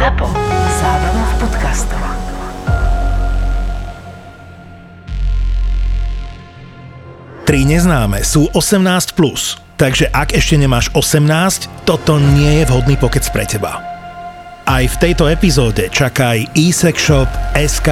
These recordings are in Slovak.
ZAPO Zábava v podcastoch. Tri neznáme sú 18+, takže ak ešte nemáš 18, toto nie je vhodný pokec pre teba. Aj v tejto epizóde čakaj e-sexshop.sk.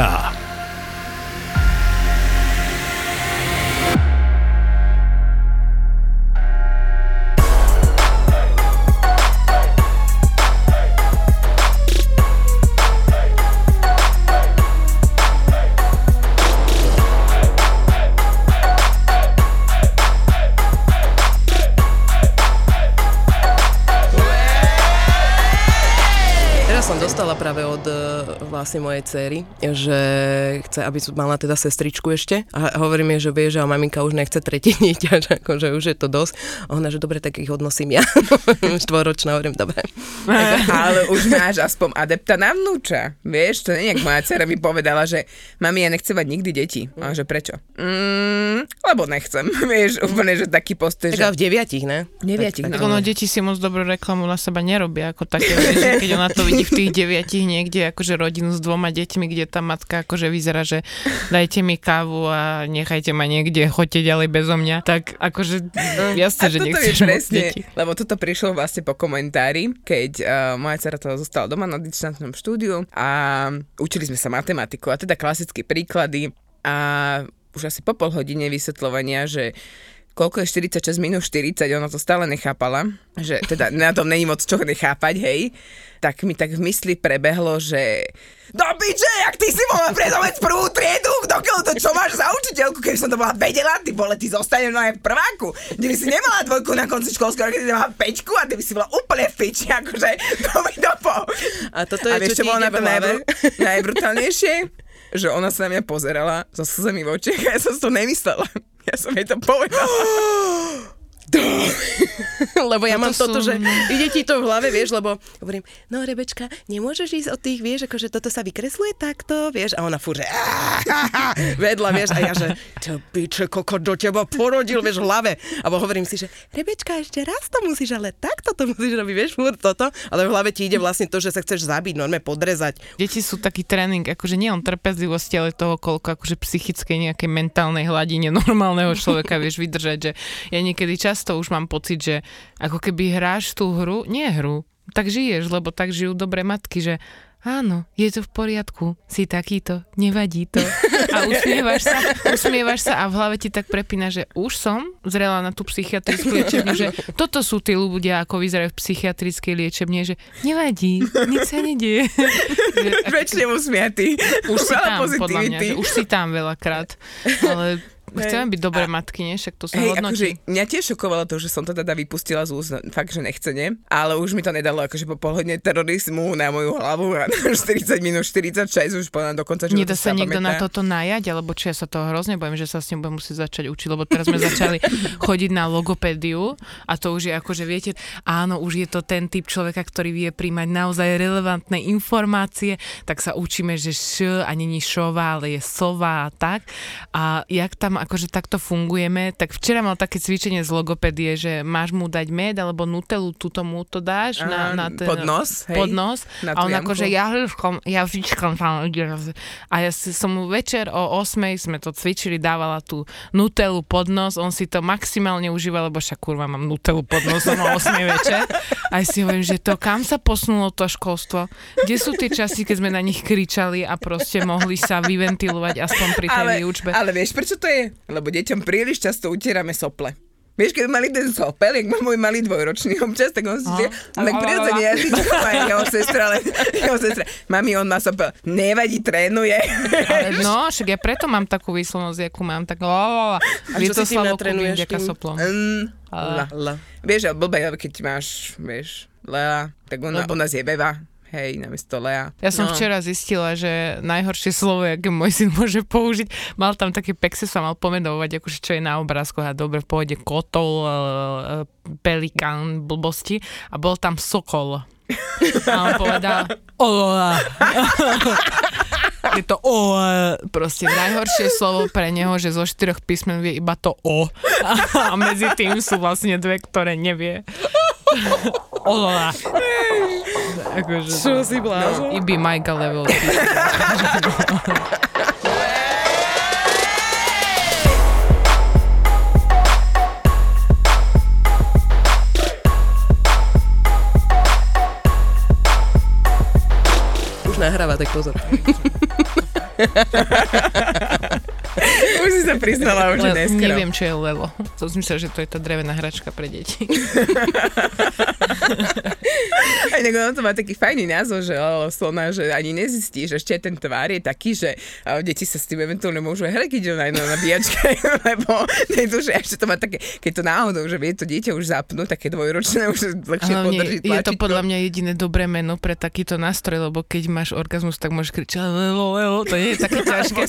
Vlastne mojej dcery, že chce, aby mala teda sestričku ešte. A hovorím jej, že vie, že maminka už nechce tretie dieťa, že akože už je to dosť. A ona, že dobre, tak ich odnosím ja. Štvoročná, hovorím, dobre. Ale už máš aspoň adepta na vnúča. Vieš, to nie, jak moja dcera mi povedala, že mami, ja nechcem mať nikdy deti. A že prečo? Lebo nechcem. Vieš, úplne, že taký postoj, že... Tak v 9, ne? V 9, no. Tak ono, deti si moc dobrú reklamu na seba nerobia, ako také, že keď ona to vidí v tých 9 niekde, akože rodinu s 2 deťmi, kde tá matka akože vyzerá, že dajte mi kávu a nechajte ma niekde, choďte ďalej bezo mňa, tak akože jasne, že nechceš moc deti. Lebo toto prišlo vlastne po komentári, keď moja dcera to zostala doma na distančnom štúdiu a učili sme sa matematiku a teda klasické príklady a už asi po pol hodine vysvetľovania, že koľko je 46 minus 40, ona to stále nechápala, že teda na tom není moc čo nechápať, hej, tak mi tak v mysli prebehlo, že do piče, jak ty si mohla predovec prvú triedu, dokiaľ to čo máš za učiteľku, keby som to bola vedela, ty vole, ty zostane na aj prváku, ty by si nemala 2 na konci školského roka, ty mala 5 a ty by si bola úplne v piči, akože to mi dopo. A toto je, a čo ti ide po hlave? Najbrutálnejšie, že ona sa na mňa pozerala so slzami v očiach a ja som to nemyslela. Ja som jej to povedala. Lebo ja mám toto, že ide ti to v hlave, vieš, lebo hovorím, no Rebečka, nemôžeš ísť od tých, vieš, akože toto sa vykresluje takto, vieš, a ona furt, že vedľa, vieš, a ja, že to piče, koko do teba porodil, vieš, v hlave. A hovorím si, že Rebečka, ešte raz to musíš, ale takto to musíš robiť, vieš, furt toto, ale v hlave ti ide vlastne to, že sa chceš zabiť, normálne podrezať. Deti sú taký tréning, akože nie on trpezlivosti, ale toho, koľko akože psychické nejaké mentálnej hladine normálneho človeka, vieš, vydržať, že ja niekedy často už mám pocit, že ako keby hráš tú hru, nie hru, tak žiješ, lebo tak žijú dobré matky, že áno, je to v poriadku, si takýto, nevadí to. A usmievaš sa a v hlave ti tak prepína, že už som zrela na tú psychiatrickú liečebňu, že toto sú tí ľudia, ako vyzerajú v psychiatrickej liečebne, že nevadí, nič sa nedieje. Večne usmiatý. Už si tam, podľa mňa, že už si tam veľakrát, ale... Chceme byť dobré matky, nie? Však to sa hodnotí. Akože, mňa tiež šokovalo to, že som to teda vypustila z úst, fakt, že nechcene, ale už mi to nedalo, akože po polhodine terorizmu na moju hlavu a 40 minút, 46 už podľa dokonca, že nedá sa niekto na toto najať, alebo či ja sa toho hrozne bojím, že sa s ním budem musieť začať učiť, lebo teraz sme začali chodiť na logopédiu a to už je akože, viete, áno, už je to ten typ človeka, ktorý vie príjmať naozaj relevantné informácie, tak sa učíme, že š a není šová, ale je sová a tak. A jak tam akože takto fungujeme, tak včera mal také cvičenie z logopédie, že máš mu dať med alebo nutelu, túto mu to dáš na ten podnos, hej, a on akože ja vždyčkom a ja som mu večer o 8:00 sme to cvičili, dávala tú nutelu podnos, on si to maximálne užíval, lebo však kurva mám nutelu podnos o 8:00 večer a ja si hovorím, že to kam sa posunulo to školstvo, kde sú tie časy, keď sme na nich kričali a proste mohli sa vyventilovať aspoň pri tej výučbe. Ale vieš, prečo to je? Lebo deťom príliš často utierame sople. Vieš, keď mali ten sopel, jak má môj malý dvojročný občas, tak on si tie... Tak prirodzene, ja si jeho sestra. Mami, on má sopel. Nevadí, trénuje. Ale no, však ja preto mám takú výslovnosť, akú mám, tak lalala. A čo si tým natrénuješ? Vieš, ale blbé, keď máš, vieš, lela, tak ona zjebeva. Hej, namiesto Lea. Ja som včera zistila, že najhoršie slovo, aké môj syn môže použiť, mal tam také pexe, sa mal pomenovať, akože čo je na obrázku, a dobre, v pohode kotol, pelikán, blbosti, a bol tam sokol. A on povedal ola. Je to o, proste najhoršie slovo pre neho, že zo 4 písmen vie iba to o. A medzi tým sú vlastne dve, ktoré nevie. Ola. Akože, čo si blázol? Iby Majka level. Už nahráva, tak pozor. Už si sa priznala, že neskoro. Neviem, čo je Lelo. To myslím, že to je tá drevená hračka pre deti. Aj nekto to má taký fajný názor, že Lelo Sona, že ani nezistíš, ešte ten tvár je taký, že deti sa s tým eventuálne môžu hrekiť, že ona nabíjačka, lebo nejduže, ešte to má také, keď to náhodou, že vie to dieťa už zapnú, také dvojročné, už ľahšie podrží tlačítko. Je to podľa mňa jediné dobré meno pre takýto nástroj, lebo keď máš orgazmus, tak môžeš kričať Lelo, Lelo, to nie je také ťažké.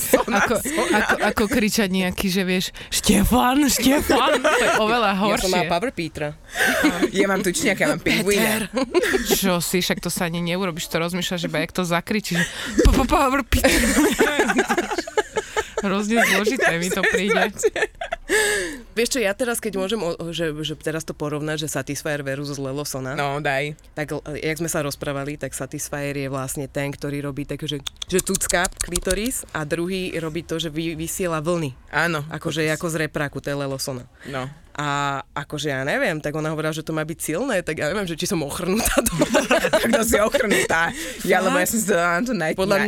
Ako kričať nejaký, že vieš, Štefan, to je oveľa horšie. Ja som mám Power Petra. Ja mám tučniaka, ja mám Pinguína. Čo si, však to sa ani neurobiš, to rozmýšľaš, iba jak to zakričíš. Power Peter. Hrozne zložité mi to príde. Vieš čo, ja teraz, keď môžem, že teraz to porovnať, že Satisfyer versus Lelo Sona. No, daj. Tak, jak sme sa rozprávali, tak Satisfyer je vlastne ten, ktorý robí tak, že tucká klitoris a druhý robí to, že vysiela vlny. Áno. Akože ako z repráku, to je Lelo Sona. No. A akože ja neviem, tak ona hovorila, že to má byť silné, tak ja neviem, že či som ochrnutá. Tak to si ochrnutá. Ja, lebo ja som zdala na to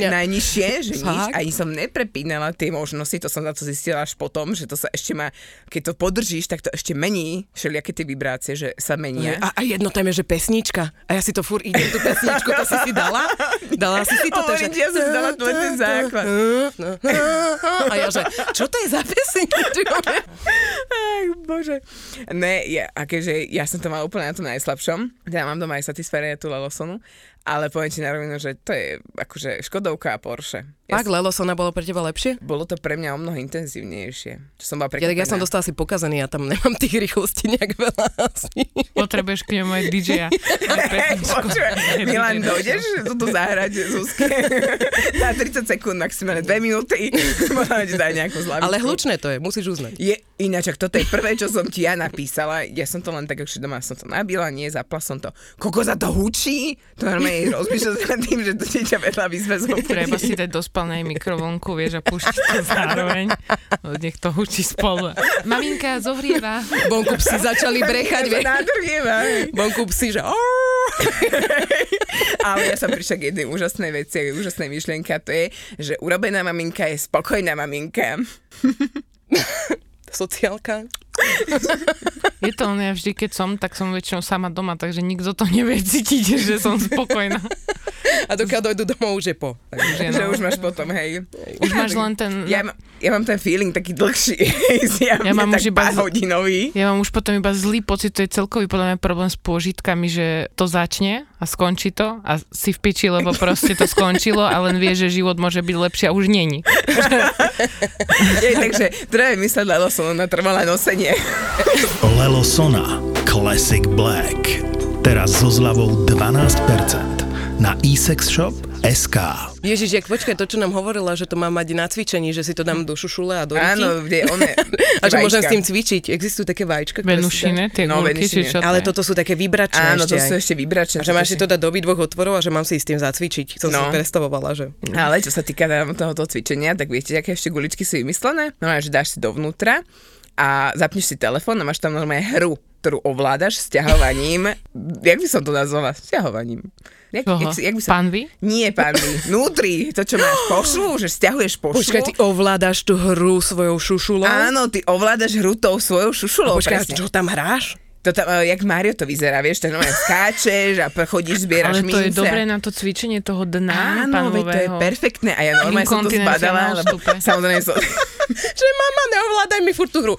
najnižšie, že nič, ani som neprepínala tie možnosti, to som na to zistila až potom, že to sa ešte má, keď to podržíš, tak to ešte mení, všelijaké tie vibrácie, že sa menia. A jedno tam je, že pesnička. A ja si to furt idem, tú pesničku, to si si dala? Dala si si to, že... Ja som si dala tvoj ten základ. A ja, že čo to je za pesničku? Ach, bože. Ne, akéže ja som to mala úplne na tom najslabšom. Ja mám doma aj Satisfyer, tú Lelo Sonu, ale poviem ti na rovinu, že to je akože Škodovka a Porsche. Tak Lelo Sona bolo pre teba lepšie? Bolo to pre mňa o mnoho intenzívnejšie. Čo som bola prekvapená. Ja som dostala asi pokazený, ja tam nemám tých rýchlostí nejak veľa asi. Potrebuješ k nemu aj DJ-a. Milan, dojdeš toto zahrať, Zuzke? Na 30 sekúnd, maximálne 2 minúty. Môžem ti dať nejakú zľavičku. Ale hlučné to je, musíš uznať. Ináč, toto je prvé, čo som ti ja napísala. Ja som to len tak, že doma som to nabila, nie, zapla som to. Koko za to hučí? To normálne je rozmýšľať nad tým, že to dieťa vedľa vyzvezol. Treba si dať do spalnej mikrovlnku, vieš, a puštiť to zároveň. Nech to hučí spolu. Maminka zohrieva. Vonku psi začali brechať. Vonku psi, že... Ale ja som prišla k jednej úžasnej veci, úžasnej myšlienke, a to je, že urobená maminka je spokojná maminka. Sociálka. Je to ono, ja vždy, keď som, tak som väčšinou sama doma, takže nikto to nevie cítiť, že som spokojná. A dokiaľ dojdu domov, už je po. Takže, no. Že už máš potom, hej. Už máš len ten... Ja mám ten feeling taký dlhší. Ja mám už iba hodinový. Ja mám už potom iba zlý pocit, to je celkový podľa mňa problém s pôžitkami, že to začne a skončí to a si v piči, lebo proste to skončilo a len vie, že život môže byť lepší a už není. Takže treba mysleť Lelo Sona na trvalé nosenie. Lelo Sona Classic Black. Teraz so zľavou 12%. Na e-sexshop.sk. Ježiš, jak počkaj, to, čo nám hovorila, že to má mať na cvičení, že si to dám do šušule a do ruky. Áno, kde on je. A že môžem s tým cvičiť. Existujú také vajíčka. Venušine, tie gulky, či čo. Ale toto sú také vibračné. Áno, to sú ešte vibračné. A že máš si to dať do obidvoch otvorov a že mám si s tým zacvičiť. Som si predstavovala, že... Ale čo sa týka tohoto cvičenia, tak viete, aké ešte guličky sú vymyslené? No, že dáš si dovnútra a zapneš si telefón a máš tam normálne hru, ktorú ovládaš sťahovaním. Jak by som to nazvala? Sťahovaním. Panvy? Nie panvy. Nútri. To, čo máš pošlu, že sťahuješ pošlu. Počkaj, ty ovládaš tú hru svojou šušulou? Áno, ty ovládaš hru tou svojou šušulou. A počkaj, čo tam hráš? To tam, jak Mario to vyzerá, vieš, tak normálne skáčeš a chodíš, zbieraš mince. Ale to je dobré na to cvičenie toho dna panového. Áno, to je perfektné. A ja normálne som to zbadala. Samozrejme som... Že mama, neovládaj mi furt tú hru.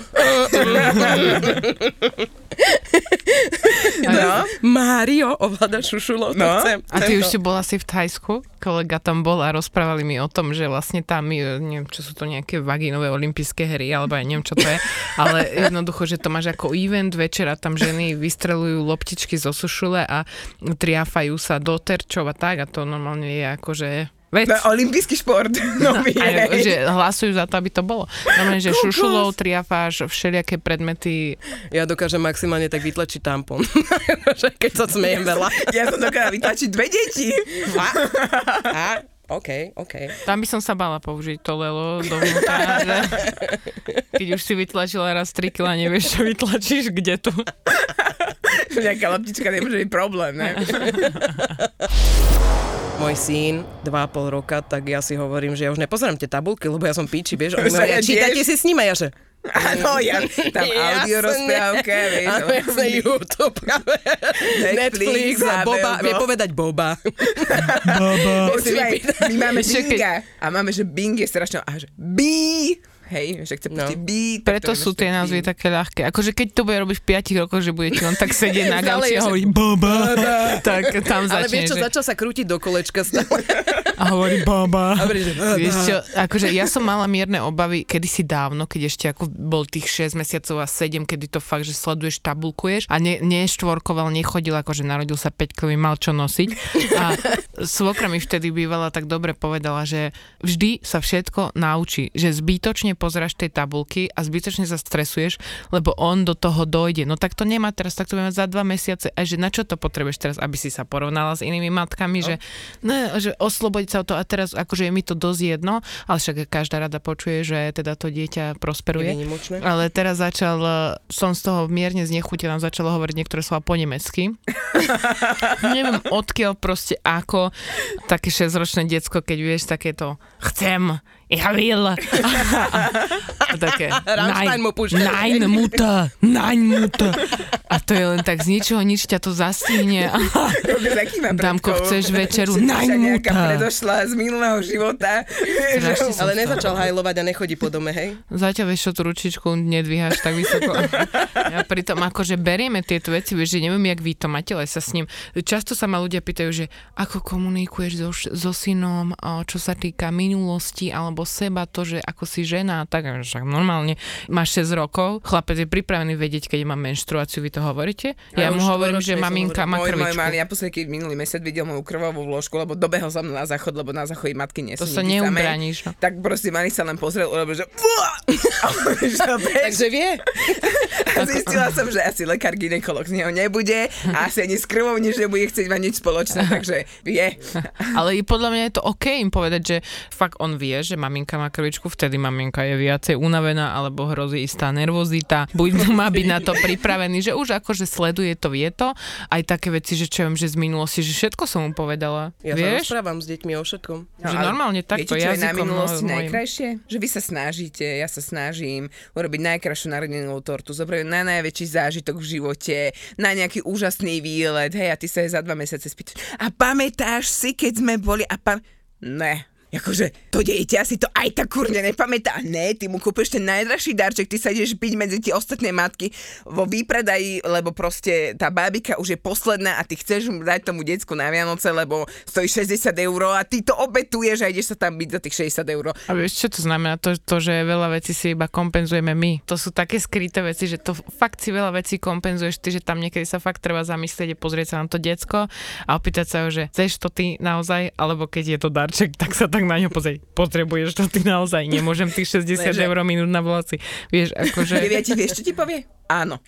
No. Mario ovláda šušulou, no. To chcem. A ty už si bola si v Thajsku? Kolega tam bol a rozprávali mi o tom, že vlastne tam, neviem, čo sú to nejaké vagínové olympijské hry, alebo ja neviem, čo to je, ale jednoducho, že to máš ako event večera, tam ženy vystrelujú loptičky zo šušule a triafajú sa do terčov a tak, a to normálne je akože... vec. No, olympijský šport. No, že hlasujú za to, aby to bolo. Znamená, že šušulou triafáš všelijaké predmety. Ja dokážem maximálne tak vytlačiť tampon. Keď sa smejem veľa. Ja som dokážem vytlačiť dve deti. OK. Tam by som sa bala použiť to lelo dovnútra. Keď už si vytlačila raz 3 kg, nevieš, čo vytlačíš, kde to? Nejaká laptička nemôže byť problém, ne? Môj syn, 2,5 roka, tak ja si hovorím, že ja už nepozerám tie tabulky, lebo ja som píči, vieš, on mňa, čítate si s nimi, jaže. Áno, ja tam audio rozprávke, vieš. Áno, ja som YouTube, Netflix a Boba, vie povedať Boba. Boba. My máme Binga a máme, že Bing je strašne, a že Bí. Hej, že chce pustiť beat. Preto sú tie názvy také ľahké. Akože keď to bude robiť v 5 rokoch, že budete len tak sedieť na gauči a hovorí Boba, tak tam začne. Ale vieš čo, začal sa krútiť do kolečka stále. A hovorí Boba. Vieš čo, akože ja som mala mierne obavy kedysi dávno, keď ešte ako bol tých 6 mesiacov a 7, kedy to fakt, že sleduješ, tabulkuješ a neštvorkoval, nechodil, akože narodil sa 5-kový, mal čo nosiť. A svokra mi vtedy bývala tak dobre povedala, že vždy sa všetko naučí, že zbytočne pozráš tej tabulky a zbytočne sa stresuješ, lebo on do toho dojde. No tak to nemá teraz, tak to bude mať za 2 mesiace. A že na čo to potrebuješ teraz, aby si sa porovnala s inými matkami, no. že oslobodiť sa o to a teraz akože je mi to dosť jedno, ale však každá rada počuje, že teda to dieťa prosperuje. Ale teraz som z toho mierne znechutená, začala hovoriť niektoré slova po nemecky. Neviem odkiaľ, proste ako také 6-ročné diecko, keď vieš takéto chcem, ja vil. A také, nein, Mutter. A to je len tak z ničoho nič, ťa to zastihne. Dámko, chceš večeru? Nein, Mutter. Nejaká predošla z minulého života. Ale nezačal hajlovať a nechodí po dome, hej? Zatiaľ vieš, čo tú ručičku nedvíhaš tak vysoko. Ja pritom akože berieme tieto veci, vieš, že neviem, jak vy to máte, ale sa s ním. Často sa ma ľudia pýtajú, že ako komunikuješ so synom, čo sa týka minulosti, alebo seba, to, že ako si žena, tak normálne máš 6 rokov, chlapec je pripravený vedieť, keď má menštruáciu, vy to hovoríte? Ja mu hovorím, že maminka má krvičku. Ja posledný, keď minulý mesiac videl moju krvavú vložku, lebo dobehol za mnou na záchod, lebo na záchode matky nesú. To sa neubraníš. No. Tak proste Mani sa len pozrel, lebo že takže vie. Zistila som, že asi lekár gynekolog z neho nebude a asi ani s krvou nič nebude chcieť mať nič spoločné, takže vie. Ale podľa mňa je to OK im povedať, že fakt on vie, že maminka má krvičku, vtedy maminka je viacej unavená, alebo hrozí istá nervozita. Buď má byť na to pripravený, že už akože sleduje to, vie to. Aj také veci, že čo viem, že z minulosti, že všetko som mu povedala. Ja vieš? Sa rozprávam s deťmi o všetkom. No, že normálne takto jazykom. Viete, čo je na minulosti najkrajšie? Že vy sa snažíte, ja sa snažím urobiť najkrajšiu narodeninovú tortu, zobrať na najväčší zážitok v živote, na nejaký úžasný výlet, hej, a ty sa za 2 mesiace spýtaš. A pamätáš si, keď sme boli ne. Akože to dieťa si to aj tak kurne nepamätá. Ne, ty mu kúpiš ten najdražší darček, ty sa ideš byť medzi tie ostatné matky vo výpredaji, lebo proste tá bábika už je posledná a ty chceš mu dať tomu decku na Vianoce, lebo stojí 60 € a ty to obetuješ a ideš sa tam byť za tých 60 €. A vieš, čo to znamená? To, že veľa vecí si iba kompenzujeme my. To sú také skryté veci, že to fakt si veľa vecí kompenzuješ ty, že tam niekedy sa fakt treba zamyslieť a pozrieť sa na to decko a opýtať sa ho, že chceš to ty naozaj, alebo keď je to darček, tak sa tak na ňo pozrieť, potrebuješ to ty naozaj, nemôžem tých 60 € minút na vlasy. Vieš, akože... Vieš, čo ti povie? Áno.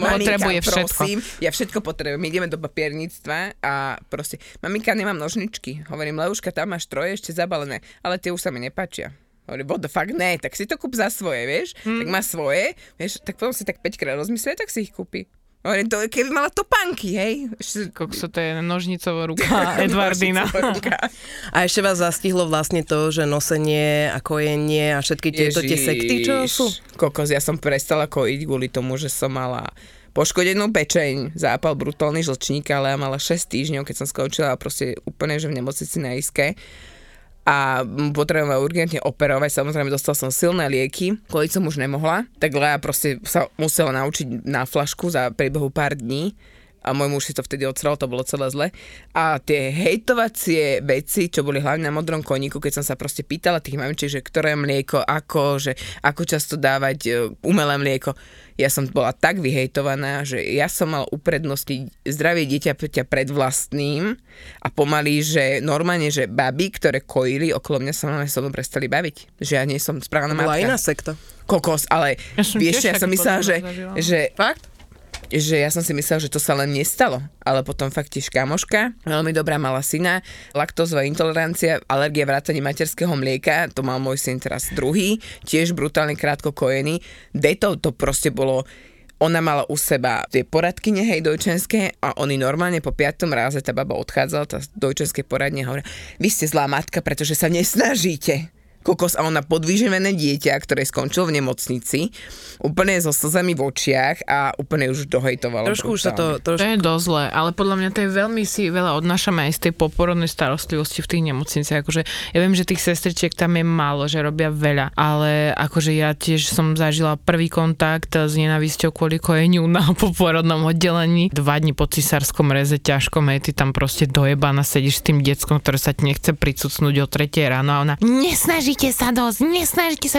Potrebuje všetko. Prosím, ja všetko potrebujem. My ideme do papierníctva a proste, maminka, nemám nožničky. Hovorím, Leuška, tam máš troje ešte zabalené, ale tie už sa mi nepáčia. Hovorím, what the fuck, ne, tak si to kúp za svoje, vieš? Tak má svoje, vieš, tak potom si tak 5-krát rozmyslia, tak si ich kúpi. Hovorím, to, keby mala topánky, hej. Kokso, to je nožnicová ruka Edwardina. A ešte vás zastihlo vlastne to, že nosenie a kojenie a všetky tieto tie sekty, čo sú? Kokos, ja som prestala kojiť kvôli tomu, že som mala poškodenú pečeň, zápal brutálny žlčníka, ale ja mala 6 týždňov, keď som skončila proste úplne, že v nemocnici na iske. A potrebovali urgentne operovať, samozrejme dostal som silné lieky, kojiť som už nemohla, tak ja proste sa musela naučiť na flašku za priebehu pár dní. a môj muž si to vtedy odsral, to bolo celé zle. A tie hejtovacie veci, čo boli hlavne na modrom koníku, keď som sa proste pýtala tých mamičiek, že ktoré mlieko, ako, že ako často dávať umelé mlieko. Ja som bola tak vyhejtovaná, že ja som mala uprednostiť zdravie dieťaťa pred vlastným a pomaly, že normálne, že baby, ktoré kojili okolo mňa, sa mnou prestali baviť. Že ja nie som správna matka. Bola iná sekta. Kokos, ale vieš, ja som myslela, že... Fakt? Že ja som si myslela, že to sa len nestalo, ale potom fakt tiež kamoška, veľmi dobrá, mala syna, laktózová intolerancia, alergia vrátane materského mlieka, to mal môj syn teraz druhý, tiež brutálne krátko kojený, detov to proste bolo, ona mala u seba tie poradkyne, hej, dojčenské, a oni normálne po 5. ráze, tá baba odchádzala, tá dojčenské poradne, hovorí, vy ste zlá matka, pretože sa nesnažíte. Kokos, a ona podvýživené dieťa, ktoré skončilo v nemocnici, úplne so slzami v očiach a úplne už dohejtovalo. Trošku brutálne. Už sa to... To je dosť zlé, ale podľa mňa to je veľmi, si veľa odnášame aj z tej poporodnej starostlivosti v tých nemocniciach. Akože ja viem, že tých sestričiek tam je málo, že robia veľa, ale akože ja tiež som zažila prvý kontakt s nenávisťou kvôli kojeniu na poporodnom oddelení. 2 dni po cisárskom reze, ťažko, ty tam proste dojebaná sedíš s tým deckom, ktoré sa ti nechce pricucnúť o 3:00 ráno a ona nesnažite sa,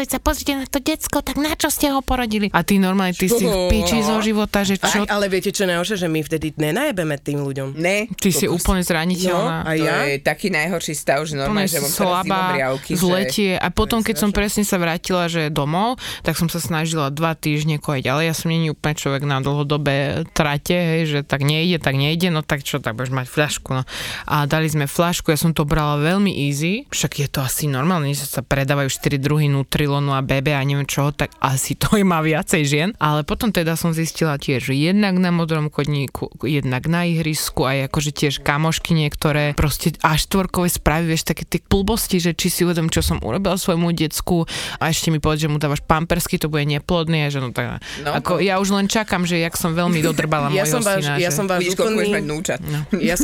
veď sa pozrite na to decko, tak na čo ste ho porodili? A ty normálne, ty si v piči zo života, že čo? Aj, ale viete čo najhoršie, že my vtedy nenajebeme tým ľuďom. Ne. Ty si úplne zraniteľná. No, a ja? To je taký najhorší stav, že normálne, že mám teraz zimomriavky. Zletie. A potom, keď som presne sa vrátila, že domov, tak som sa snažila 2 týždne kojiť, ale ja som nie úplne človek na dlhodobé trate, hej, že tak nejde, no tak čo, tak budeš mať fľašku. No. A dali sme fľašku, ja som to brala veľmi easy, však je to asi normálne, že sa predávajú 4 druhy Nutrilonu a BB a neviem čoho, tak asi to má viacej žien. Ale potom teda som zistila tiež, že jednak na modrom koníku, jednak na ihrisku, aj akože tiež kamošky niektoré proste až štvorkové správy, vieš, také tie blbosti, že či si uvedom, čo som urobila svojmu decku a ešte mi povedz, že mu dávaš pampersky, to bude neplodné, že no tak. No, ako ja už len čakám, že jak som veľmi dodrbala mojho syna. Ja som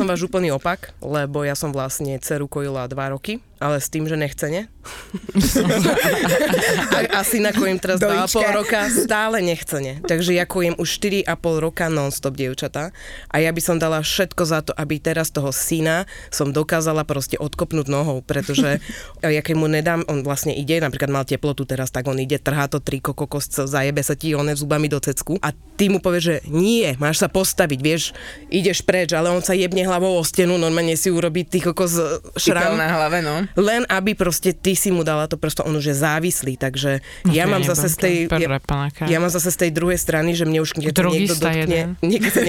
váš úplný opak, lebo ja som vlastne dceru kojila 2 roky. Ale s tým, že nechcene. A syna kojím teraz 2,5 roka, stále nechcene. Takže ja kojím už 4,5 roka non-stop, dievčatá. A ja by som dala všetko za to, aby teraz toho syna som dokázala proste odkopnúť nohou, pretože ja keď mu nedám, on vlastne ide, napríklad mal teplotu teraz, tak on ide, trhá to triko, kokos, zajebe sa ti one zubami do cecku. A ty mu povieš, že nie, máš sa postaviť, vieš, ideš preč, ale on sa jebne hlavou o stenu, normálne si urobí ty kokos šrám. Na hlave, no. Len aby proste ty si mu dala to prsto, on už je závislý, takže ja mám zase z tej druhej strany, že mne už niekto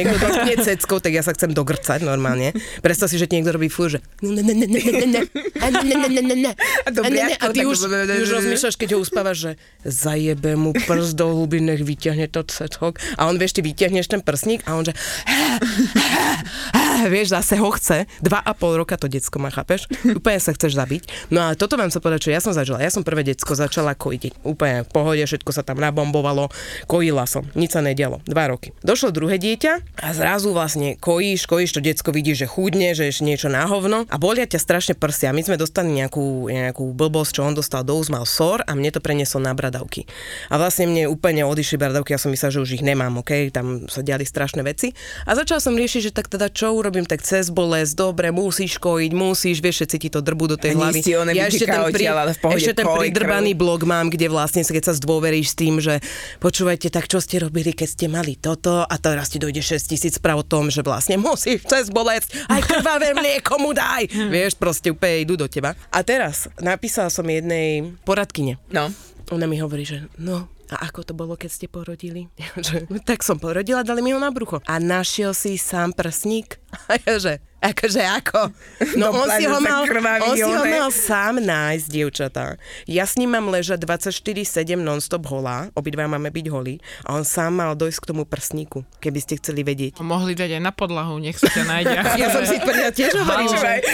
dotkne ceckou, tak ja sa chcem dogrcať normálne. Predstav si, že ti niekto robí furt, že a ty už rozmýšľaš, keď ho uspávaš, že zajebe mu prst do huby, nech vyťahne to cecok a on, vieš, ty vyťahneš ten prsník a on že vieš, zase ho chce. 2,5 roka to decko má, chápeš? Úplne sa chceš zabiť. No a toto vám sa povedať, čo ja som zažila. Ja som prvé decko začala kojiť. Úplne v pohode, všetko sa tam nabombovalo. Kojila som, nič sa nedialo. 2 roky. Došlo druhé dieťa a zrazu vlastne kojíš, to decko vidí, že chudne, že ešte niečo na hovno a bolia ťa strašne prsia. My sme dostali nejakú blbosť, čo on dostal do úst, mal sor a mne to prenieslo na bradavky. A vlastne mne úplne odišli bradavky, ja som myslela, že už ich nemám, okej, tam sa diali strašné veci. A začala som riešiť, že tak teda čo urobím, tak cez bolesť, dobre, musíš kojiť, vieš, všetci ti to drbu do tej hlavy. Ja ešte ten pridrbaný blok mám, kde vlastne keď sa zdôveríš s tým, že počúvajte, tak čo ste robili, keď ste mali toto a teraz ti dojde 6,000 správ o tom, že vlastne musíš cez bolesť, aj krvavé mlieko mu daj. Vieš, proste úplne idú do teba. A teraz napísala som jednej poradkyne. No. Ona mi hovorí, že no, a ako to bolo, keď ste porodili? Tak som porodila, dali mi ho na brucho. A našiel si sám prsník? A ja, že ako? No on si ho mal sám nájsť, dievčatá. Ja s ním mám ležať 24/7 non-stop holá, obidva máme byť holí a on sám mal dojsť k tomu prsníku, keby ste chceli vedieť. Mohli dať aj na podlahu, nech sa ťa nájde. Ja som si tiež hovorím,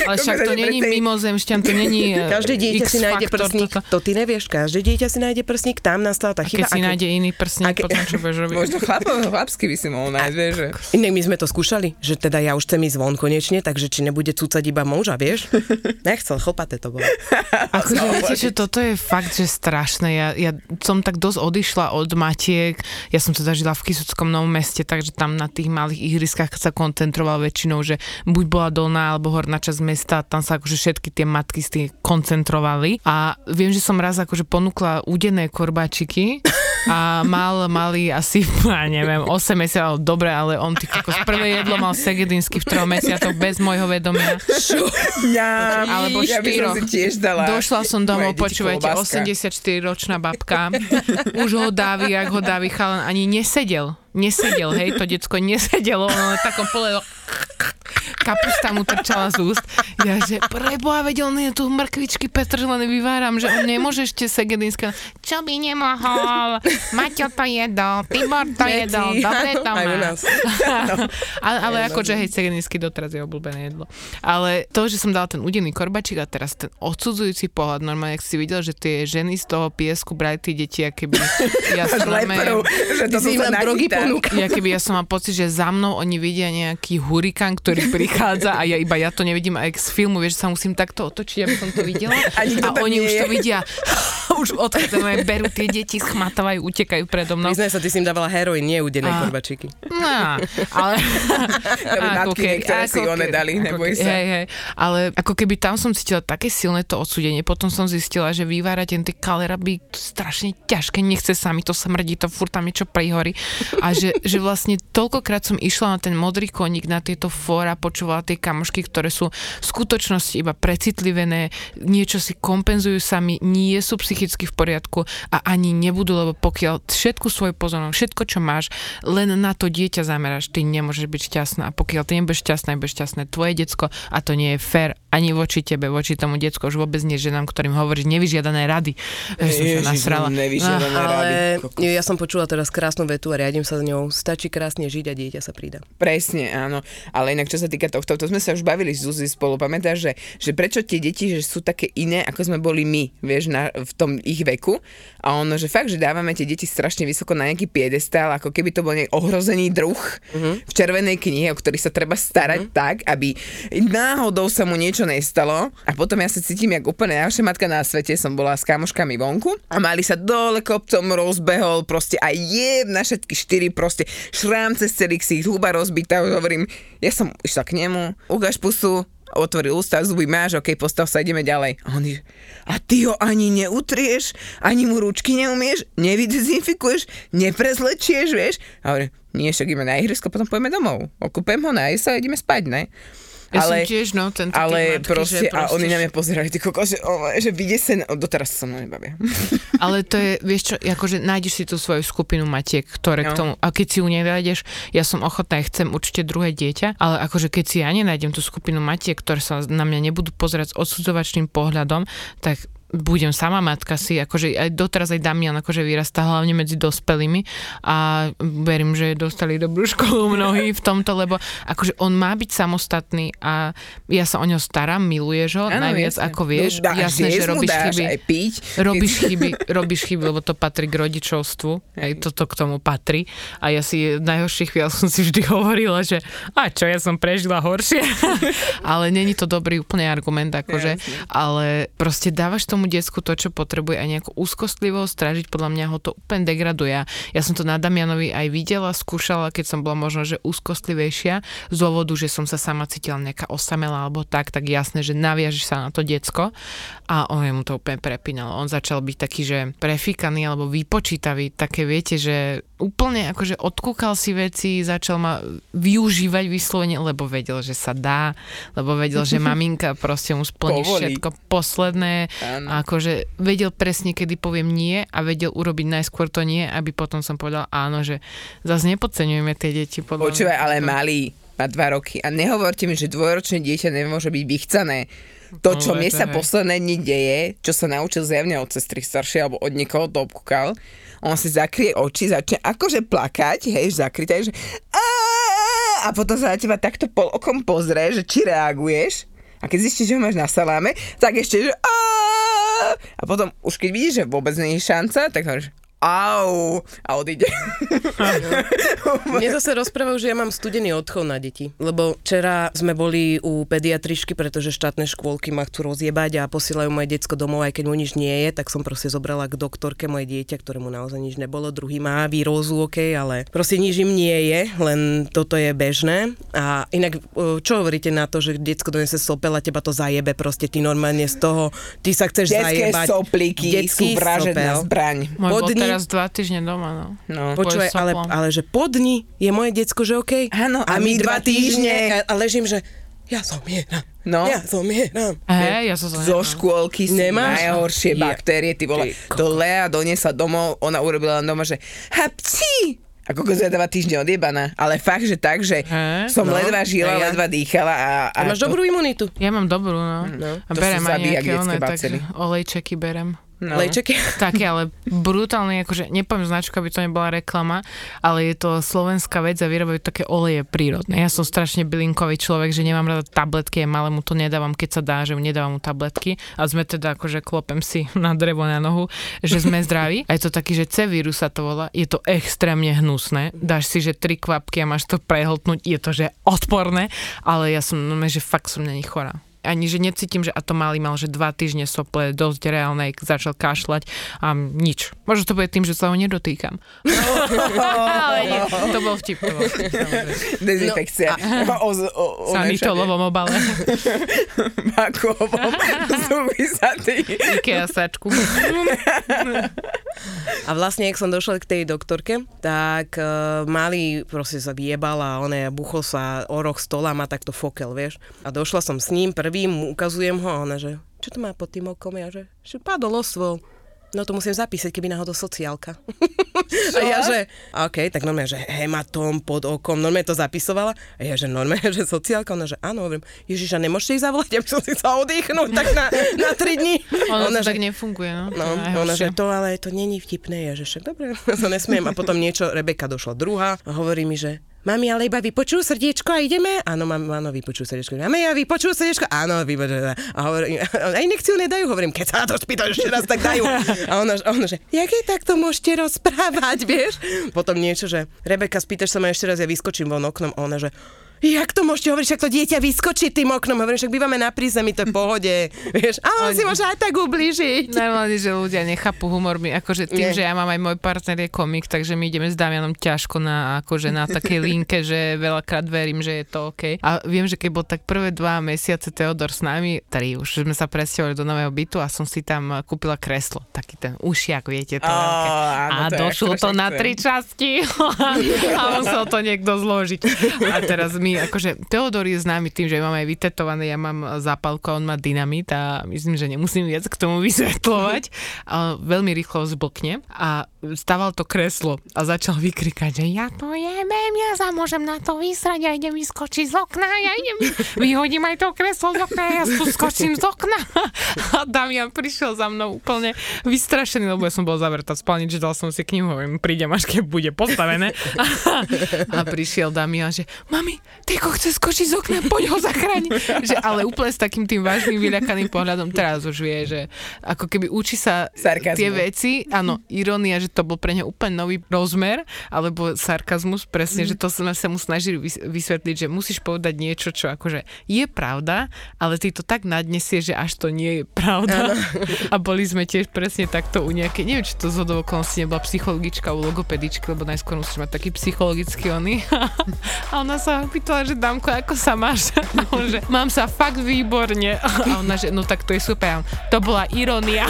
ale však to není mimozemšťan, to není každé dieťa si nájde prsník, to ty nevieš, každé dieťa si nájde prsník, tam nastala tá chyba. A keď si nájde iný prsník, potom čo budeš robiť? Možno chlapský by si mohol nájsť, že. Inak my sme to skúšali, že teda ja už chcem ísť von konečne, takže či nebude cucať iba muža, vieš? Nechcel, chlpaté to bolo. Akože viete, že toto je fakt, že strašné. Ja som tak dosť odišla od matiek. Ja som teda žila v Kysuckom Novom Meste, takže tam na tých malých ihriskách sa koncentroval väčšinou, že buď bola dolná alebo horná časť mesta, tam sa akože všetky tie matky s tým koncentrovali. A viem, že som raz akože ponúkla údené korbáčiky a malý asi, ja neviem, 8 mesiacov, dobre, ale on tý kokos prvé jedlo mal segedínsky v 3 mesiacoch bez môjho vedomia. Čo? Ja, alebo 4. Ja by som si tiež dala. Došla som domov, počúvajte, 84-ročná babka, už ho dávi, jak ho dávi, chalan ani nesedel, hej, to decko nesedelo, ono len takom polelo. Kapusta mu trčala z úst. Ja, že preboha, vedel, nie, tu mrkvičky petržlené vyváram, že on nemôže ešte segedinska. Čo by nemohol? Maťo to jedol, Tibor to jedol, dobre to má. Ale akože, hej, segedinsky doteraz je obľúbené jedlo. Ale to, že som dal ten údený korbačík a teraz ten odsudzujúci pohľad, normálne, ak si videl, že tie ženy z toho piesku brali tie deti, aké by jasné. Ja keby ja som mal pocit, že za mnou oni vidia nejaký hurikán, ktorý prichádza a ja to nevidím aj z filmu, vieš, že sa musím takto otočiť, aby som to videla. A oni už to vidia. Už odchádzajú, berú tie deti, schmatávajú, utekajú predo mnou. Vyznaj sa, ty si im dávala heroin, nie údenej korbačíky. No, ale... matky niektoré si one dali, neboj sa. Hej, ale ako keby tam som cítila také silné to odsúdenie, potom som zistila, že vyvárať tie kaleraby strašne ťažké, nechce sa mi to smrdí, to furt tam niečo prihorí. A že vlastne toľkokrát som išla na ten modrý koník, na tieto fóra, počúvala tie kamošky, ktoré sú v skutočnosti iba precitlivené, niečo si kompenzujú sami, nie sú psychicky v poriadku a ani nebudú, lebo pokiaľ všetku svoju pozornosť, všetko, čo máš, len na to dieťa zameráš, ty nemôžeš byť šťastná a pokiaľ ty nebudeš šťastná, budeš šťastné tvoje decko a to nie je fér ani voči tebe, voči tomu decku, už vôbec nie ženám, ktorým hovoríš nevyžiadané rady. Ježiš, nasrala. Nevyžiadané rady. Ja som počula teraz krásnu vetu a riadím sa s ňou. Stačí krásne žiť a dieťa sa prída. Presne, áno. Ale inak čo sa týka tohto, to sme sa už bavili s Zuzi spolu, pamätáš, že prečo tie deti, že sú také iné, ako sme boli my, vieš, v tom ich veku. A ono, že fakt, že dávame tie deti strašne vysoko na nejaký piedestál, ako keby to bol nejaký ohrozený druh v červenej knihe, o ktorý sa treba starať tak, aby náhodou sa mu niečo nestalo a potom ja sa cítim jak úplne najlepšia matka na svete, som bola s kamoškami vonku a mali sa dole kopcom rozbehol proste a je na všetky štyri proste šrám cez celý ksich, huba rozbitá, hovorím, ja som išla k nemu, ukáž pusu, otvoril ústa, zuby máš, okej, postav sa, ideme ďalej. A on je, a ty ho ani neutrieš, ani mu ručky neumieš, nevydezinfikuješ, neprezlečieš, vieš? A hovorím, nie, však ideme na ihrisko, potom pojeme domov, okúpem ho, nájsť sa, ideme spať, ne? Ja ale, som tiež, no, tento ale matky, proste, a oni na mňa pozerali, ty koko, že vydesená, doteraz sa mnou nebavia. Ale to je, vieš čo, akože nájdeš si tú svoju skupinu matiek, ktoré k tomu, a keď si ju nenájdeš, ja som ochotná, chcem určite druhé dieťa, ale akože keď si ja nenájdem tú skupinu matiek, ktoré sa na mňa nebudú pozerať s odsudzovačným pohľadom, tak budem sama matka si, akože aj doteraz aj Damian akože vyrastá hlavne medzi dospelými a verím, že dostali dobrú školu mnohí v tomto, lebo akože on má byť samostatný a ja sa o ňo starám, miluješ ho, ano, najviac jasne. Ako vieš, no, jasné, že robíš chyby, robíš chyby, lebo to patrí k rodičovstvu, aj toto k tomu patrí a ja si v najhorších chvíľach som si vždy hovorila, že a čo, ja som prežila horšie, ale není to dobrý úplne argument, akože, ale proste dávaš tomu decku to, čo potrebuje a nejakú úzkostlivosť strážiť, podľa mňa ho to úplne degraduje. Ja som to na Damianovi aj videla, skúšala, keď som bola možno, že úzkostlivejšia z dôvodu, že som sa sama cítila nejaká osamela alebo tak jasné, že naviažeš sa na to decko a on mu to úplne prepínalo. On začal byť taký, že prefíkaný alebo vypočítavý, také viete, že úplne akože odkúkal si veci, začal ma využívať vyslovene, lebo vedel, že sa dá, lebo vedel, že maminka proste mu splní všetko posledné. A akože vedel presne, kedy poviem nie a vedel urobiť najskôr to nie, aby potom som povedal áno, že zase nepodceňujeme tie deti. Počúvaj, ale malý, má 2 roky a nehovorte mi, že 2-ročné dieťa nemôže byť vychcané. To, čo mne sa posledné dni deje, čo sa naučil zjavne od sestry staršie alebo od niekoho to obkúkal, on si zakrie oči, začne akože plakať, hej, zakryté, že a potom sa na teba takto polokom pozrie, že či reaguješ a keď zistíš, že ho máš na saláme, tak ešte, že a potom už keď vidíš, že vôbec nie je šanca, tak hovoríš, au, a odíde. Mne zase rozprávajú, že ja mám studený odchov na deti, lebo včera sme boli u pediatričky, pretože štátne škôlky ma chcú rozjebať a posielajú moje decko domov, aj keď mu nič nie je, tak som proste zobrala k doktorke moje dieťa, ktorému naozaj nič nebolo, druhý má výrózu, okej, ale proste nič im nie je, len toto je bežné. A inak, čo hovoríte na to, že decko donese sopel a teba to zajebe proste, ty normálne z toho, ty sa chceš zajebať. Detské soplíky sú vražedná zbraň. Teraz 2 týždne doma, no. Počúvaj, ale že po dni je moje decko, že okej. Áno, a my 2 týždne. A ležím, že ja zomieram. No. Ja zomieram. Ja zomieram. Zo škôlky sú najhoršie baktérie, ty vole. To Lea doniesla domov, ona urobila doma, že hapci! A kokoza je 2 týždne odjebaná. Ale fakt, že tak, že som ledva žila, ledva dýchala. A máš dobrú imunitu. Ja mám dobrú, no. A berem aj nejaké one, tak olejčeky berem. No. Lejčeky. Také, ale brutálne, akože nepoviem značku, aby to nebola reklama, ale je to slovenská vec a vyrobajú také oleje prírodné. Ja som strašne bylinkový človek, že nemám rada tabletky, malému to nedávam, keď sa dá, že nedávam mu tabletky. A sme teda akože klopem si na drevo na nohu, že sme zdraví. A je to taký, že C-vírus sa to volá, je to extrémne hnusné. Dáš si, že 3 kvapky a máš to prehltnúť, je to, že odporné, ale ja som, že fakt som není chorá. Ani, že necítim, že a to malý mal, že 2 týždne sople, dosť reálne, začal kašľať a nič. Možno to bude tým, že sa ho nedotýkam. Ale nie, to bol vtip. Dezinfekcia. Sanitolovom obale. Bakovom súvisatý. Ikea sačku. A vlastne, jak som došla k tej doktorke, tak malý proste sa vyjebal a on buchol sa o roh stola, má takto fokel, vieš. A došla som s ním, prvým ukazujem ho a ona, že čo to má pod tým okom? Ja, že padol osvol. No to musím zapísať, keby náhodou sociálka. A ja, že okej, tak normálne, že hematóm pod okom, normálne to zapisovala. A ja, že normálne, že sociálka, ona, že áno, hovorím, Ježiša, nemôžete ich zavolať, aby som si sa oddychnúť tak na 3 dní. Ona tak nefunguje, no. Ona, že to, ale to není vtipné. Ja, že však dobre, ja sa nesmiem. A potom niečo, Rebeka došla druhá a hovorí mi, že mami, ale iba vypočujú srdiečko a ideme? Áno, áno, vypočujú srdiečko. Mami, ja vypočujú srdiečko? Áno, vypočujú. A hovorím, a inekciu nedajú, hovorím, keď sa na to spýtaš ešte raz, tak dajú. A ona že, jak je takto môžete rozprávať, vieš? Potom niečo, že Rebeka, spýtaš sa ma ešte raz, ja vyskočím von oknom. A ona, že jak to môžete hovoriť, však to dieťa vyskočí tým oknom. Hovorím, však bývame na prízemí, to je pohode. Vieš, ale on si môže aj tak ublížiť. Normálne, že ľudia nechápu humor. My, akože tým, že ja mám aj môj partner je komik, takže my ideme s Damianom ťažko na takej linke, že veľakrát verím, že je to OK. A viem, že keď bol tak prvé 2 mesiace Teodor s nami, 3 už sme sa presťahovali do nového bytu a som si tam kúpila kreslo. Taký ten ušiak, viete, to veľké. A došlo to na 3 časti. A musel to niekto zložiť. A teraz my akože Teodor je známy tým, že mám aj vytetované, ja mám zápalku a on má dynamit a myslím, že nemusím viac k tomu vysvetľovať. A veľmi rýchlo zblkne a stával to kreslo a začal vykrikať, že ja to jebem, ja sa môžem na to vysrať, ja idem vyskočiť z okna, ja idem vyhodím aj to kreslo z okna, ja skočím z okna. A Damian prišiel za mnou úplne vystrašený, lebo ja som bol zavretá v spálni, že dal som si knihu, hovorím, prídem až keď bude postavené. A prišiel Damian, že mami, Tyko chce skočiť z okna, poď ho zachrániť. Ale úplne s takým tým vážnym, vyľakaným pohľadom teraz už vie, že ako keby učí sa sarkazmu. Tie veci, áno, irónia, že to bol pre ňa úplne nový rozmer, alebo sarkazmus, presne, že to sme sa mu snažili vysvetliť, že musíš povedať niečo, čo akože je pravda, ale ty to tak nadnesieš, že až to nie je pravda. A boli sme tiež presne takto u nejakej, neviem, či to zhodou okolností nebola psychologička, u logopedičky, lebo najskôr musíš mať taký psychologický oný. A ona sa pýtala, že Dámko, ako sa máš? A on, že mám sa fakt výborne. A ona, že no tak to je super. To bola irónia.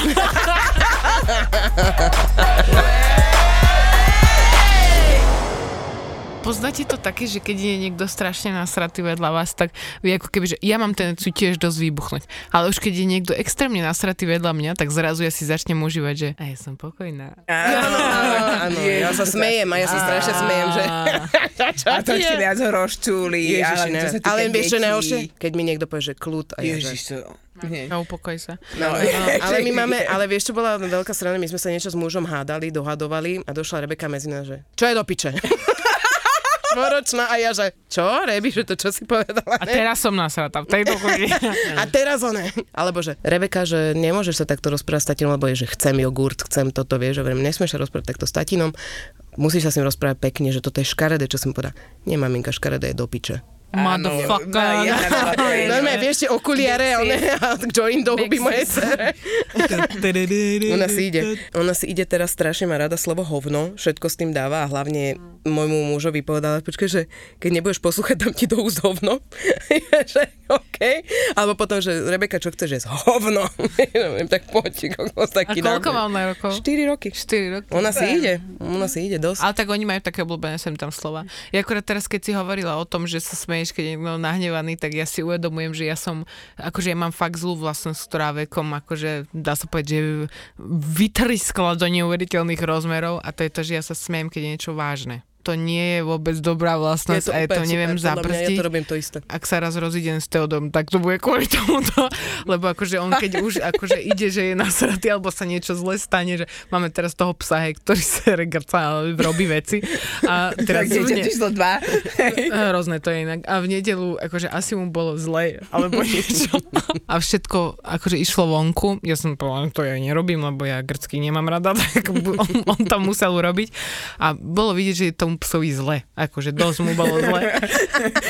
Poznáte to také, že keď je niekto strašne nasratý vedľa vás, tak vy ako keby, že ja mám tendenciu tiež dosť vybuchnúť. Ale už keď je niekto extrémne nasratý vedľa mňa, tak zrazu ja si začnem užívať, že ja som pokojná. Áno, ja sa smejem a ja sa strašne smejem, že a to ešte viac ho rozčúli. Ale vieš, čo najhoršie? Keď mi niekto povie, že kľud a ja že... No, upokoj sa. Ale my máme, ale vieš, čo bola veľká strana, my sme sa niečo s mužom hádali, dohadovali a došla Rebeka medzi nás, že čo je do piče? štvoročná a ja, že čo, Rebi, že to čo si povedala? Ne? A teraz som nasratá v tejto chvíli. A teraz ona. Alebo že Rebeka, že nemôžeš sa takto rozprávať s tatinom, lebo je, že chcem jogurt, chcem toto, vieš, že vrem, nesmieš sa rozprávať takto s tatinom. Musíš sa s ním rozprávať pekne, že toto je škaredé, čo som povedala. Nie, maminka, škaredé je do piče. Motherfucker. Normálne, vieš, tie okuliare, join do huby mojej cere. Ona si ide teraz, strašne má rada slovo hovno, všetko s tým dáva a hlavne môjmu mužovi povedala, počkaj, že keď nebudeš poslúchať, dám ti do úst hovno. Že okej. Okay. Alebo potom, že Rebeka, čo chceš, že hovno. Neviem, tak poď. A koľko mám na rokov? 4 roky. Ona si ide dosť. Ale tak oni majú také obľúbené sem tam slova. Ja akurát teraz, keď si hovorila o tom, že sa smeješ, keď je niekto nahnevaný, tak ja si uvedomujem, že ja som, akože ja mám fakt zlú vlastnosť, ktorá vekom, akože dá sa povedať, že vytryskla do neuveriteľných rozmerov a to je to, že ja sa smejem, keď je niečo vážne. To nie je vôbec dobrá vlastnosť a ja to neviem zaprstiť. Ja to robím to isté. Ak sa raz rozídem s Teodom, tak to bude kvôli tomuto, lebo akože on keď už akože ide, že je nasratý alebo sa niečo zle stane, že máme teraz toho psa, hej, ktorý sa regrca, robí veci. A teraz tak dieťa číslo 2. Hrozné to je inak. A v nedeľu akože asi mu bolo zle, alebo niečo. A všetko akože išlo vonku. Ja som povedala, to ja nerobím, lebo ja grcky nemám rada, tak on to musel urobiť. A bolo vidieť, že to psovi zle. Akože dosť mu bolo zle.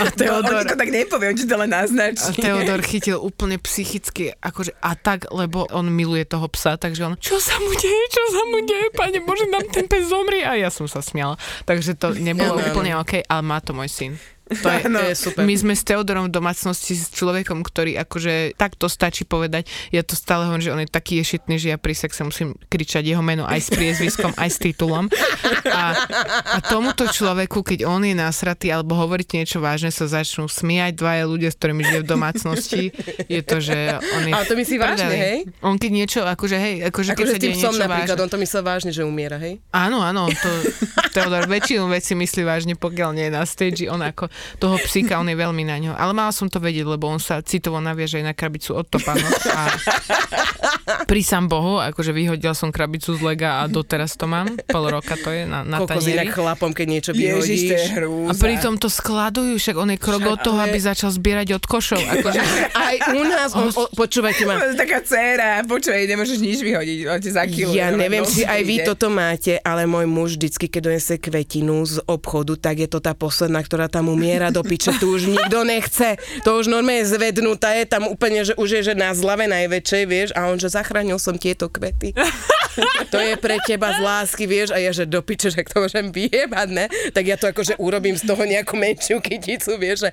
A Teodor... On tak nepovie, on či to len naznačí. A Teodor chytil úplne psychicky akože atak, lebo on miluje toho psa, takže on, čo sa mu deje, pane Bože, nám ten pes zomrie. A ja som sa smiala. Takže to nebolo úplne OK, ale má to môj syn. To je super. My sme s Teodorom v domácnosti s človekom, ktorý akože takto stačí povedať. Ja to stále hovorím, že on je taký ješitný, že ja pri sexe musím kričať jeho meno aj s priezviskom, aj s titulom. A tomuto človeku, keď on je nasratý alebo hovoriť niečo vážne, sa začnú smiať dvaja ľudia, s ktorými žije v domácnosti. Je to, že on je... Ale to myslí vážne, hej? On keď niečo, akože hej, akože keď sa deje niečo vážne. Akože s tým psom napríklad, on to myslí vážne, že umiera, hej? Áno, to Teodor väčšinu vecí myslí vážne, pokiaľ nie je na stage, on ako toho psíka, on je veľmi na ňo. Ale mala som to vedieť, lebo on sa citovo naviaže aj na krabicu od topánok a prísam Bohu, akože vyhodila som krabicu z lega a doteraz to mám. Pol roka to je na tanieri. Koľko chlapom, keď niečo vyhodíš. A pritom to skladujú, však on je krok od toho, aby začal zbierať od košov. Akože... Aj u nás, počúvajte ma. Taká dcéra, počúvaj, nemôžeš nič vyhodiť, on ti zakiluje. Ja neviem, či aj vy toto máte, ale môj muž vždycky, keď donesie kvetinu z obchodu, tak je to tá posledná, ktorá tam umiera do piče, tu už nikto nechce. To už normálne je zvednutá, je tam úplne, že už je že na zlave najväčšej, vieš, a on že zachránil som tieto kvety. To je pre teba z lásky, vieš, a ja že do piče, že to môžem vyjebať, ne? Tak ja to akože urobím z toho nejakú menšiu kyticu, vieš, že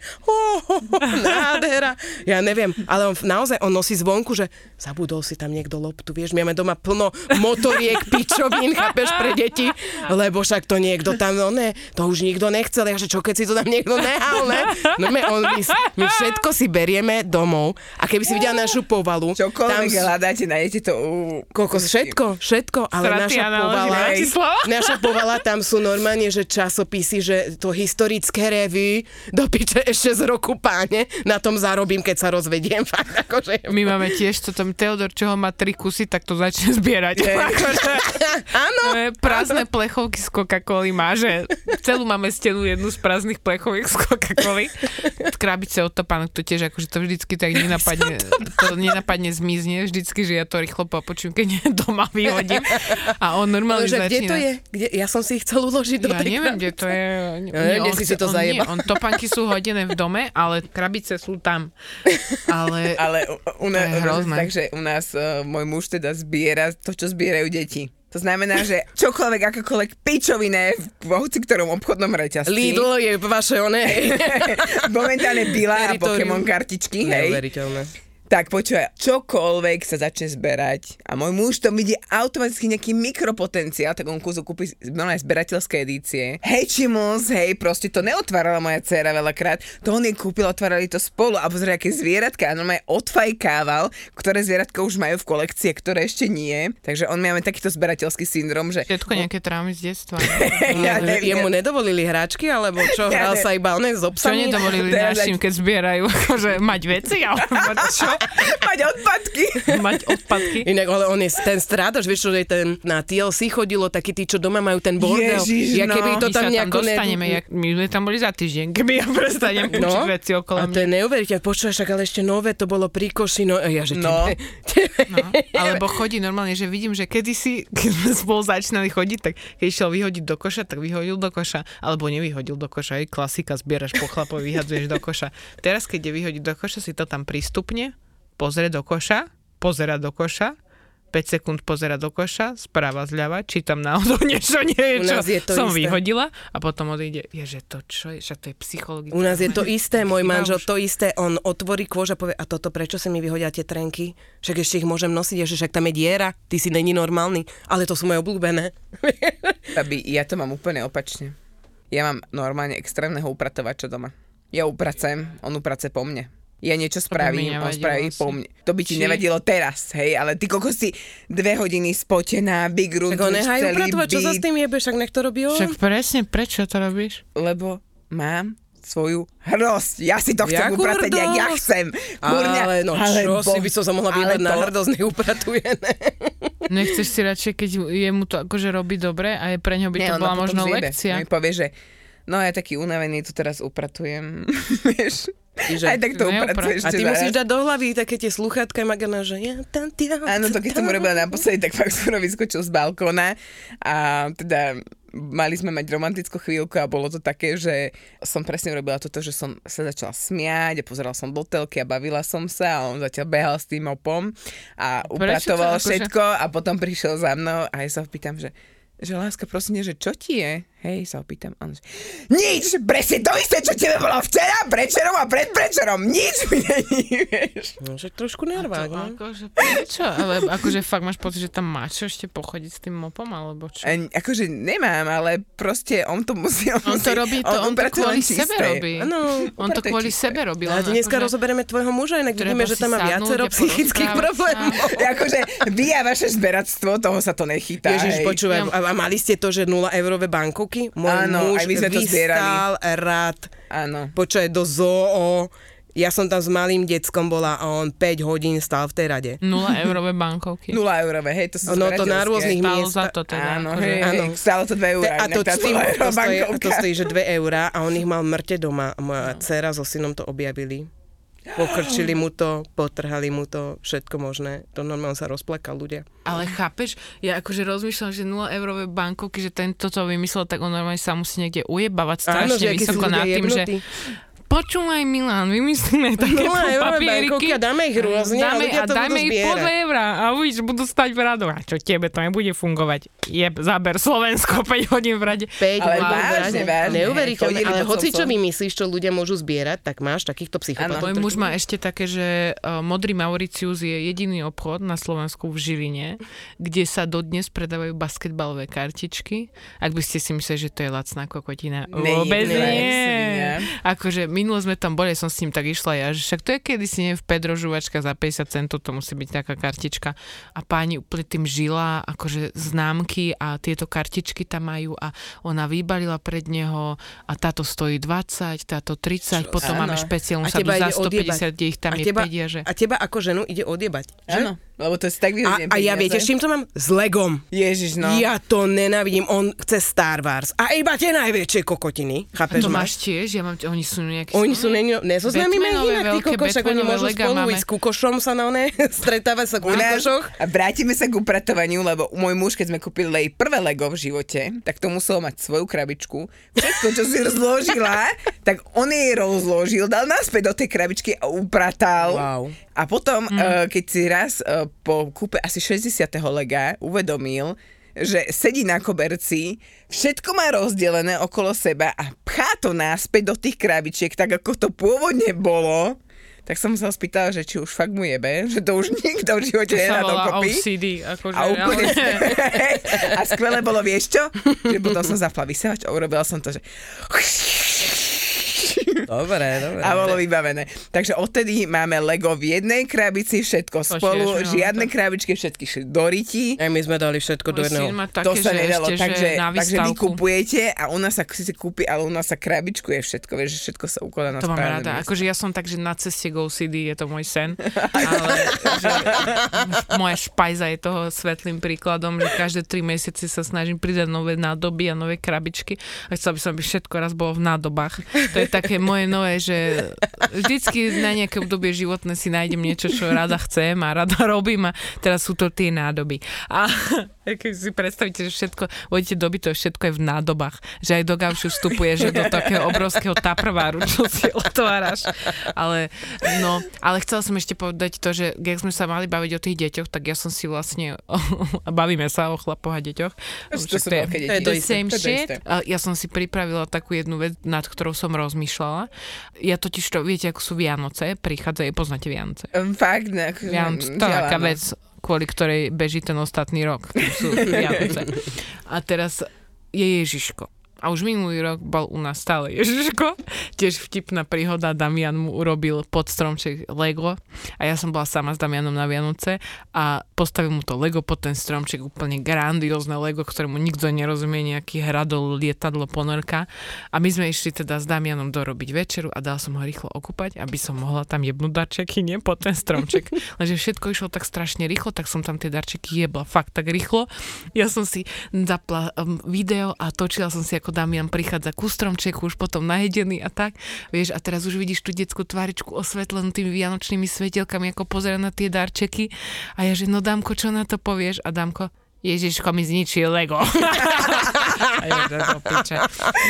nádhera. Ja neviem, ale on naozaj, on nosí zvonku, že zabudol si tam niekto loptu, vieš, my máme doma plno motoriek, pičovín, chápeš, pre deti, lebo však to niekto tam, no ne, to už nikto nechcel, ja že čo keď si to tam niekto nehal, ne? No my všetko si berieme domov a keby si videla našu povalu, čokoľvek hľadáte, nájdete to kokos, všetko, ale naša povala, tam sú normálne, že časopisy, že to historické revue, do piče ešte z roku páne, na tom zarobím, keď sa rozvediem. Fakt, akože. My máme tiež, čo tam Teodor, čo ho má 3 kusy, tak to začne zbierať. Áno. Prázdne plechovky z Coca-Coly má, že celú máme stenu jednu z prázdnych plechoviek z Coca-Coly. V krabice od topánok to tiež, akože to vždycky tak nenapadne, zmizne vždycky, že ja to rýchlo popočujem, keď nie doma vyhodím. A on normálne začína. Kde to je? Ja som si ich chcel uložiť do tej krabice. Ja neviem, kde to je. Kde si to zajeba? On topánky sú hodené v dome, ale krabice sú tam. Ale u nás môj muž teda zbiera to, čo zbierajú deti. To znamená, že čokoľvek, akokoľvek pičovina v hoci ktorom obchodnom reťazci. Lidl je vaše oné. Momentálne bila a Pokémon kartičky, hej. Neuveriteľné. Tak počúvaj, čokoľvek sa začne zberať a môj muž to vidie automaticky nejaký mikropotenciál, tak on kúzu kúpi aj zberateľské edície. Hej Chimels, hej, proste to neotvárala moja dcéra veľakrát, to on jej kúpil, otvárali to spolu a pozrie, aké zvieratka, a on ma aj odfajkával, ktoré zvieratka už majú v kolekcii, ktoré ešte nie. Takže on máme takýto zberateľský syndrom, že... Všetko nejaké trámy z detstva. Jemu nedovolili hráčky, alebo čo, hral sa iba oné z obsami? Čo nedovolili našim, keď zbierajú, akože mať veci, alebo čo? Mať odpadky. Mať odpadky. Inak, ale on je ten strádač, vieš čo, že ten na TLC chodilo, takí tí, čo doma majú ten bordel. Ježiš, ja keby to tam nejako... My sme tam boli za týždeň, keby ja prestanem učiť veci okolo mňa. A to je neuveriteľné, počúvaš, ale ešte nové to bolo pri koši, no ja, že no. No. Alebo chodí normálne, že vidím, že kedysi, keď sme spolu začínali chodiť, tak keď išiel vyhodiť do koša, tak vyhodil do koša, alebo nevyhodil do koša, aj klasika, zbieraš po chlapovi, vyhadzuješ do koša. Teraz, keď je vyhodiť do koša, si to tam prístupne, pozrie do koša, pozera do koša, 5 sekúnd pozera do koša, správa zľava, či tam náhodou niečo nie je, čo som isté vyhodila a potom odíde, ježe to čo je, však to je psychologické. U nás je to isté, môj manžel, to isté, on otvorí kôž a povie, a toto prečo si mi vyhodia tie trenky? Však ešte ich môžem nosiť, že však tam je diera, ty si není normálny, ale to sú moje obľúbené. Babi, ja to mám úplne opačne. Ja mám normálne extrémneho upratovača doma. Ja upracujem, on upracuje po mne. Ja niečo spravím, on spraví po mne. To by ti nevadilo teraz, hej, ale ty koľko si 2 hodiny spotená, big room, celý byt. Tak ho nehaj upratovať, čo sa s tým jebeš, ak nech to robí on. Však presne, prečo to robíš? Lebo mám svoju hrdosť. Ja si to chcem upratať, jak ja chcem. Kurňa, ale no čo si by som sa mohla vybrať na hrdosť neupratujene. Nechceš si radšej, keď jemu to akože robí dobre a je pre ňo by to bola možno lekcia. Mi povie, že no ja taký unavený, tu teraz upratujem, vieš. Aj tak to upracuješ. A ty musíš dať do hlavy také tie sluchátka Magana, že ja tam ty tam. Áno, to keď som urobila naposledy, tak fakt som vyskočil z balkóna a teda mali sme mať romantickú chvíľku a bolo to také, že som presne urobila toto, že som sa začala smiať a pozerala som do telky a bavila som sa a on zatiaľ behal s tým opom a upratoval všetko a potom prišiel za mnou a ja sa pýtam, že láska, prosím, že čo ti je? Hej, sa opýtam. Ano, že... Nič! Presne to isté, čo tebe bolo včera, predvčerom a predvčerom. Nič mi není, vieš. No, že trošku nerválne. Akože, prečo? Ale akože fakt máš pocit, že tam máš ešte pochodiť s tým mopom, alebo čo? Akože nemám, ale proste on to musí... On to robí, on to kvôli sebe robí. Ano, on to kvôli sebe robí. A dneska rozoberieme tvojho muža, inak vidíme, že tam má viacero psychických problémov. Akože vy a vaše zberactvo, toho sa to nechytá. Ježiš, počúvam. A mali ste to, že 0-eurové bankovky? Môj muž vystal rád. Áno. Počuje do zoo. Ja som tam s malým deckom bola a on 5 hodín stál v tej rade. 0-eurové bankovky. 0-eurové, hej, to sú no, to na rôznych miestach. Stálo to teda. Áno, hej, áno. Stálo to 2 eurá. A to stojí, že 2 eurá a on ich mal mŕte doma. A moja dcera so synom to objavili. Pokrčili mu to, potrhali mu to, všetko možné. To normálne sa rozplakal ľudia. Ale chápeš, ja akože rozmýšľam, že 0-eurové bankovky, že tento to vymyslel, tak on normálne sa musí niekde ujebávať strašne vysoko nad tým, že... Počúvaj Milan, vymyslíme také papieriky a dáme ich rôzne a dáme ich po 2 eurá a uvidíš, budú stať v radu. A čo tebe to nebude fungovať? Jeb, záber Slovensko 5 hodín v rade. 5 ale vážne, vážne. Neuveriteľné, ale hoci čo vymyslíš, čo ľudia môžu zbierať, tak máš takýchto psychopatov. Môj muž má ešte také, že Modrý Mauritius je jediný obchod na Slovensku v Žiline, kde sa dodnes predávajú basketbalové kartičky. Ak by ste si mysleli, že to je lacná kokotina, vôbec nie. Akože minule sme tam boli, som s ním tak išla ja, že však to je kedysi nie v Pedrožúvačka za 50 centov, to musí byť taká kartička. A páni úplne tým žila, akože známky a tieto kartičky tam majú a ona vybalila pred neho a táto stojí 20, táto 30, čo? Potom áno. Máme špeciálnu sadu za 150, kde ich tam je 5. A teba ako ženu ide odjebať, že? Áno. Lebo to je tak výhodne. A ja viete, s čím to mám? S Legom. Ježiš, no. Ja to nenávidím. On chce Star Wars. A iba tie najväčšie kokotiny. Chápeš ma? To máš tiež? Ja mám, oni sú nejaké... Oni sú nezoznámime inak, tí kokošak. Oni môžu spolu ísť s kukošom sa na one, stretávať sa k kukošoch. A vrátime sa k upratovaniu, lebo môj muž, keď sme kúpili jej prvé Lego v živote, tak to muselo mať svoju krabičku. Všetko, čo si rozložila, tak on jej rozložil, dal naspäť do tej krabičky a upratal. Wow. A potom, keď si raz po kúpe asi 60. lega uvedomil, že sedí na koberci, všetko má rozdelené okolo seba a pchá to náspäť do tých krabičiek, tak ako to pôvodne bolo, tak som sa spýtala, že či už fakt mu jebe, že to už nikto v živote nedá dokopy. Akože a úplne... a skvelé bolo, vieš čo? Že potom som zapla vysávač a urobila som to, že... Dobre. A bolo vybavené. Takže odtedy máme Lego v jednej krabici, všetko spolu, žiadne krabičky, všetky šli do ryti. My sme dali všetko do jedného. To sa nedalo, takže vy kupujete a u nás sa kúpi, ale u nás sa krabičkuje všetko, vieš, že všetko sa ukladá na správne miesto. To mám rada, akože ja som tak, že na ceste Go City je to môj sen, ale že moja špajza je toho svetlým príkladom, že každé 3 mesiace sa snažím pridať nové nádoby a nové krabičky a chcela by som, aby všetko raz bolo v nádobách. To je také moje nové, že vždycky na nejaké obdobie životné si nájdem niečo, čo rada chcem a rada robím a teraz sú to tie nádoby. A keď si predstavíte, že všetko, vodíte doby, to všetko je v nádobách. Že aj do gauču vstupuje, že do takého obrovského taprváru, čo si otváraš. Ale chcela som ešte povedať to, že keď sme sa mali baviť o tých deťoch, tak ja som si vlastne bavíme sa o chlapoch a deťoch. Ja som si pripravila takú jednu vec, nad ktorou som rozmýšľala. Ja totiž to, viete, ako sú Vianoce, prichádzajú, poznáte Vianoce. Fakt, to je taká vec, kvôli ktorej beží ten ostatný rok. Sú Vianoce. A teraz je Ježiško. A už minulý rok bol u nás stále Ježiško. Tiež vtipná príhoda, Damian mu urobil pod stromček Lego a ja som bola sama s Damianom na Vianoce a postavil mu to Lego pod ten stromček, úplne grandiózne Lego, ktorému nikto nerozumie, nejaký hradol, lietadlo, ponorka. A my sme išli teda s Damianom dorobiť večeru a dal som ho rýchlo okúpať, aby som mohla tam jebnúť darčeky, nie pod ten stromček. Lenže všetko išlo tak strašne rýchlo, tak som tam tie darčeky jebla fakt tak rýchlo. Ja som si zapla video a točila som si, ako Damian prichádza ku stromčeku, už potom najedený a tak, vieš, a teraz už vidíš tú detskú tváričku osvetlenú tými vianočnými svetielkami, ako pozera na tie darčeky a ja, že no Dámko, čo na to povieš? A Dámko, Ježiško mi zničil Lego. A ja, to piče.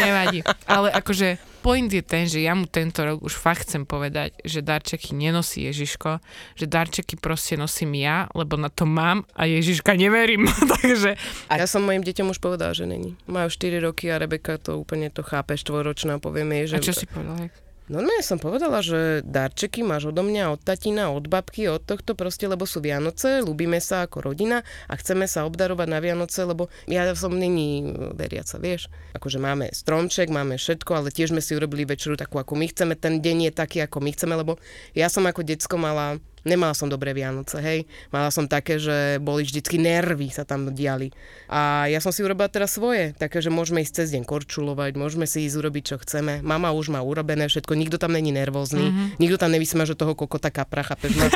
Nevadí. Ale akože point je ten, že ja mu tento rok už fakt chcem povedať, že darčeky nenosí Ježiško, že darčeky proste nosím ja, lebo na to mám a Ježiška neverím. Takže... A ja som mojim deťom už povedala, že není. Majú 4 roky a Rebeka to úplne to chápe, 4-ročná, poviem jej, že... A čo si povedala? Normálne som povedala, že darčeky máš odo mňa, od tatina, od babky, od tohto proste, lebo sú Vianoce, ľúbime sa ako rodina a chceme sa obdarovať na Vianoce, lebo ja som není veriaca, vieš. Akože máme stromček, máme všetko, ale tiež sme si urobili večeru takú, ako my chceme, ten deň je taký, ako my chceme, lebo ja som ako decko mala... Nemala som dobré Vianoce, hej. Mala som také, že boli vždycky nervy, sa tam diali. A ja som si urobila teraz svoje, také, že môžeme ísť cez deň korčulovať, môžeme si ísť urobiť, čo chceme. Mama už má urobené všetko, nikto tam není nervózny, nikto tam nevysmá, že toho kokota kapracha pevná.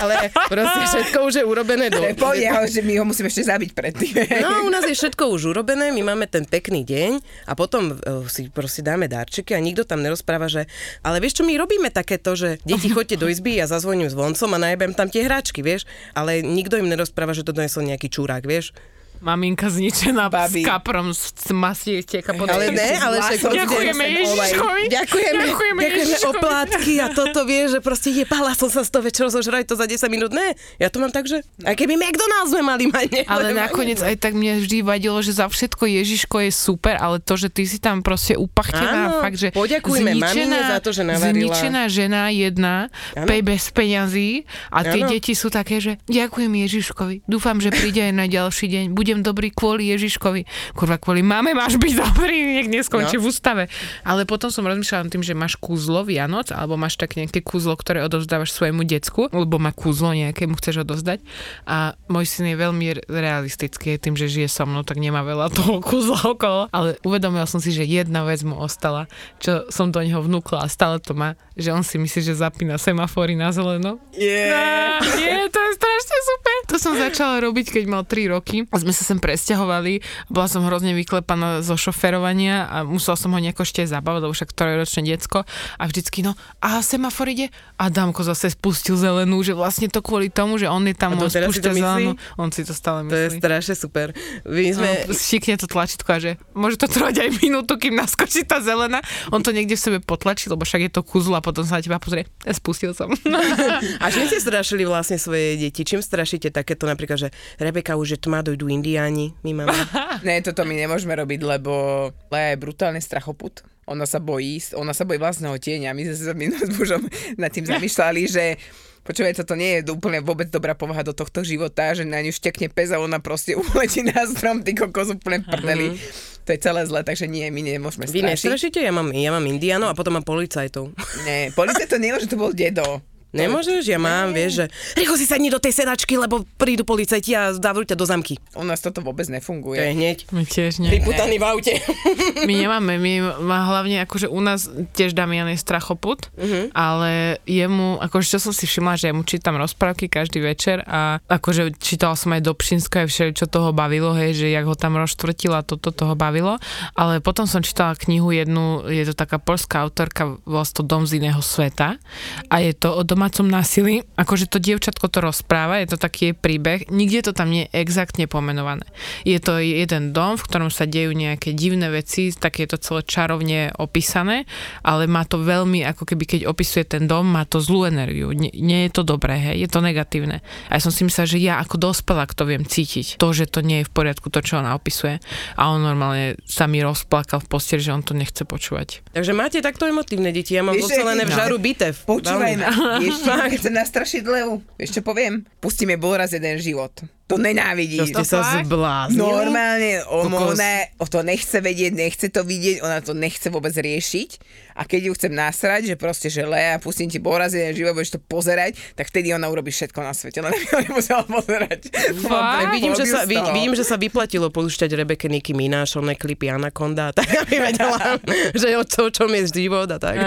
Ale proste všetko už je urobené. Povedal, že my ho musíme ešte zabiť predtým. No, u nás je všetko už urobené, my máme ten pekný deň a potom si proste dáme darčeky a nikto tam nerozpráva, že ale vieš čo, my robíme takéto, že deti, choďte do izby, ja zazvoním zvoncom a najebem tam tie hráčky, vieš? Ale nikto im nerozpráva, že to donesol nejaký čurák, vieš? Maminka zničená babi. S kaprom z masí tieka pod. Ale ne, ale všetko. Ďakujeme Ježiškovi. Ďakujeme oplátky a toto, vieš, že proste jebala som sa z toho večera zožrať to za 10 minút. Ne, ja to mám tak, že aj keby McDonald's sme mali mať. Ale nakoniec aj tak mne vždy vadilo, že za všetko Ježiško je super, ale to, že ty si tam proste upachtená, fakt, že poďakujeme mamine za to, že navarila. Zničená žena jedna, bez peňazí a tie deti sú také, že ďakujem Ježiškovi. Dúfam, že príde aj na ďalší deň. Budem dobrý kvôli Ježiškovi. Kurva, kvôli máme máš byť dobrý, niekde skončí v ústave. Ale potom som rozmýšľala tým, že máš kúzlo Vianoc, alebo máš tak nejaké kúzlo, ktoré odovzdávaš svojemu decku, lebo má kúzlo nejaké, mu chceš odovzdať. A môj syn je veľmi realistický, tým, že žije so mnou, tak nemá veľa toho kúzla okolo. Ale uvedomila som si, že jedna vec mu ostala, čo som do neho vnúkla a stále to má, že on si myslí, že zapína semafory na zeleno. Nie, to je strašne super. To som začala robiť, keď mal 3 roky. Sme sa sem presťahovali, bola som hrozne vyklepaná zo šoferovania a musela som ho nejako ešte zabávať, lebo však trojročné decko a vždycky a semafor ide a Dámko zase spustil zelenú, že vlastne to kvôli tomu, že on je tam, on spúšťa zelenú, on si to stále myslí. To je strašne super. Šikne to tlačítko a že môže to trvať aj minútu, kým naskočí tá zelená, on to niekde v sebe potlačí, lebo však je to kúzlo a potom sa na teba pozrie, spustil som. A čím ste strašili vlastne svoje deti? Čím strašíte takéto, napríklad, že Rebeka už je tma, dojdu Indiáni, my máme. Ne, toto my nemôžeme robiť, lebo je brutálny strachoput. Ona sa bojí vlastného tieňa. My sme sa s mužom nad tým zamýšľali, že počúvaj, toto nie je úplne vôbec dobrá povaha do tohto života, že na ňu štekne pes a ona proste uletí na strom, ty kokos, úplne prdeli. To je celé zle, takže nie, my nemôžeme strašiť. Vy nestrašíte? Ja mám indiánov a potom mám policajtov. Nie, policajtov nemôže, to bol dedo. Nemôžeš? Ja mám, vieš, že rýchlo si sadni do tej sedačky, lebo prídu policajti a dávajú ťa do zamky. U nás toto vôbec nefunguje. To je hneď. My tiež nie. Vyputaný v aute. My nemáme, hlavne akože u nás tiež Damian je strachoput, ale jemu, akože čo som si všimla, že jemu čítam rozprávky každý večer a akože čítala som aj do Pšinska, aj všeličo toho bavilo, hej, že jak ho tam rozštvrtila, toto toho bavilo, ale potom som čítala knihu jednu, je to taká poľská autorka, vlastne Dom z iného sveta a je to o domácom násilí, akože to dievčatko to rozpráva, je to taký príbeh, nikde to tam nie je exaktne pomenované. Je to jeden dom, v ktorom sa dejú nejaké divné veci, tak je to celé čarovne opísané, ale má to veľmi, ako keby keď opisuje ten dom, má to zlú energiu. Nie je to dobré, hej, je to negatívne. A ja som si myslela, že ja ako dospelák to viem cítiť. To, že to nie je v poriadku, to, čo ona opisuje. A on normálne sa mi rozplakal v posteli, že on to nechce počúvať. Takže máte takto emotívne deti, ja mám ocelené v žaru bitev. Chcem nastrašiť Leu. Ešte poviem, pustíme bol raz jeden život. To nenávidí. To ste sa zbláznili? Normálne, ona to nechce vedieť, nechce to vidieť, ona to nechce vôbec riešiť. A keď ju chcem nasrať, že proste, že Lea, pustím ti bol raz jeden život, budeš to pozerať, tak vtedy ona urobí všetko na svete. Ona nemusela pozerať. Vidím, že sa vyplatilo púšťať Rebeke Nicki Minaj, oné klipy Anaconda, tak aby vedela, že o čom je život a tak.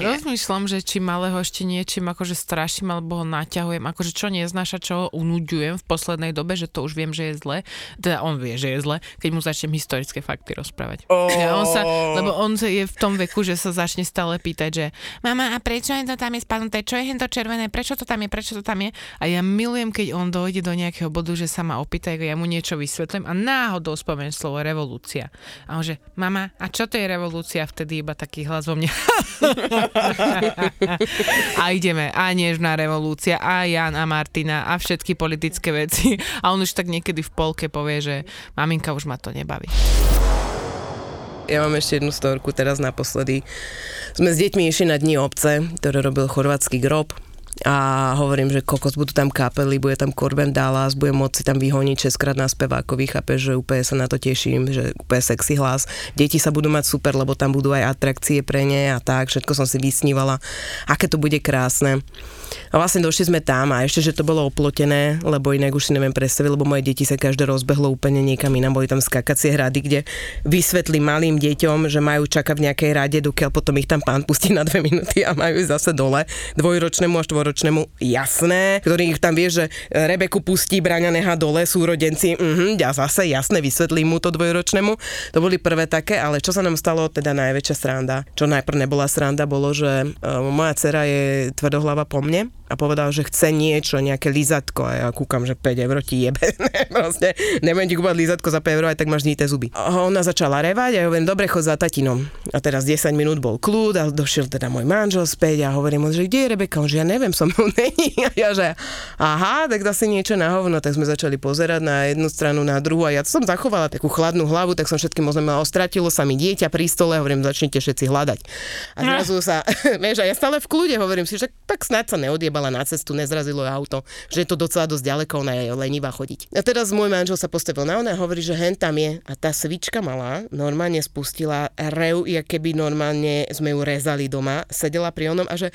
Rozmýšľam, že či malého ešte niečím akože straším, alebo ho naťahujem, akože čo neznáša, čo ho unuďujem v poslednej dobe, že to už viem, že je zle. Teda on vie, že je zle, keď mu začnem historické fakty rozprávať. On je v tom veku, že sa začne stále pýtať, že mama, a prečo je to tam je spadnuté? Čo je to červené? Prečo to tam je? A ja milujem, keď on dojde do nejakého bodu, že sa ma opýta, ja mu niečo vysvetlím a náhodou spomeniem slovo revolúcia. A on že, mama, a čo to je revolúcia? Vtedy iba taký hlas vo mne. A ideme. A nežná revolúcia, a Jan a Martina, a všetky politické veci a on už tak niekedy v polke povie, že maminka, už ma to nebaví. Ja mám ešte jednu storku, teraz naposledy. Sme s deťmi išli na dni obce, ktoré robil Chorvátsky grob a hovorím, že kokos, budú tam kapely, bude tam Korben Dallas, budem môcť si tam vyhoniť 6-krát na spevákovi, chápeš, že úplne sa na to teším, že úplne sexy hlas. Deti sa budú mať super, lebo tam budú aj atrakcie pre ne a tak, všetko som si vysnívala, aké to bude krásne. A vlastne došli sme tam a ešte, že to bolo oplotené, lebo inak už si neviem predstaviť, lebo moje deti sa každé rozbehlo úplne niekam inam, boli tam skakacie hrady, kde vysvetli malým deťom, že majú čakať v nejakej rade, dokiaľ potom ich tam pán pustí na 2 minúty a majú ich zase dole, dvojročnému a štvoročnému, jasné, ktorý ich tam vie, že Rebeku pustí, Braňa nehá dole, súrodenci, a zase jasné, vysvetlí mu to dvojročnému. To boli prvé také, ale čo sa nám stalo, teda najväčšia sranda, čo najprv nebola sranda, bolo, že moja dcéra je tvrdohlava po mne a povedal, že chce niečo, nejaké lízatko a ja kúkam, že 5 eur ti jebe, proste neviem ti kúpať lízatko za 5 eur, aj tak máš dní té zuby. A ona začala revať a ja hovorím, dobre, chod za tatinom. A teraz 10 minút bol kľud a došiel teda môj manžel späť a hovorím mu, že kde je Rebeka? On, že ja neviem, som mnou není. A ja, že aha, tak zase niečo na hovno, tak sme začali pozerať na jednu stranu, na druhú a ja som zachovala takú chladnú hlavu, tak som všetkým oznámila, ostratilo sa mi dieťa pri stole, hovorím, začnite všetci hľadať. A zrazu sa, vieš, a ja stále v kľude hovorím si, že tak snáď sa neodjebám bala na cestu, nezrazilo auto, že je to docela dosť ďaleko, ona je lenivá chodiť. A teraz môj manžel sa postavil na ona a hovorí, že hen tam je a tá svička malá normálne spustila reu, jak keby normálne sme ju rezali doma, sedela pri onom a že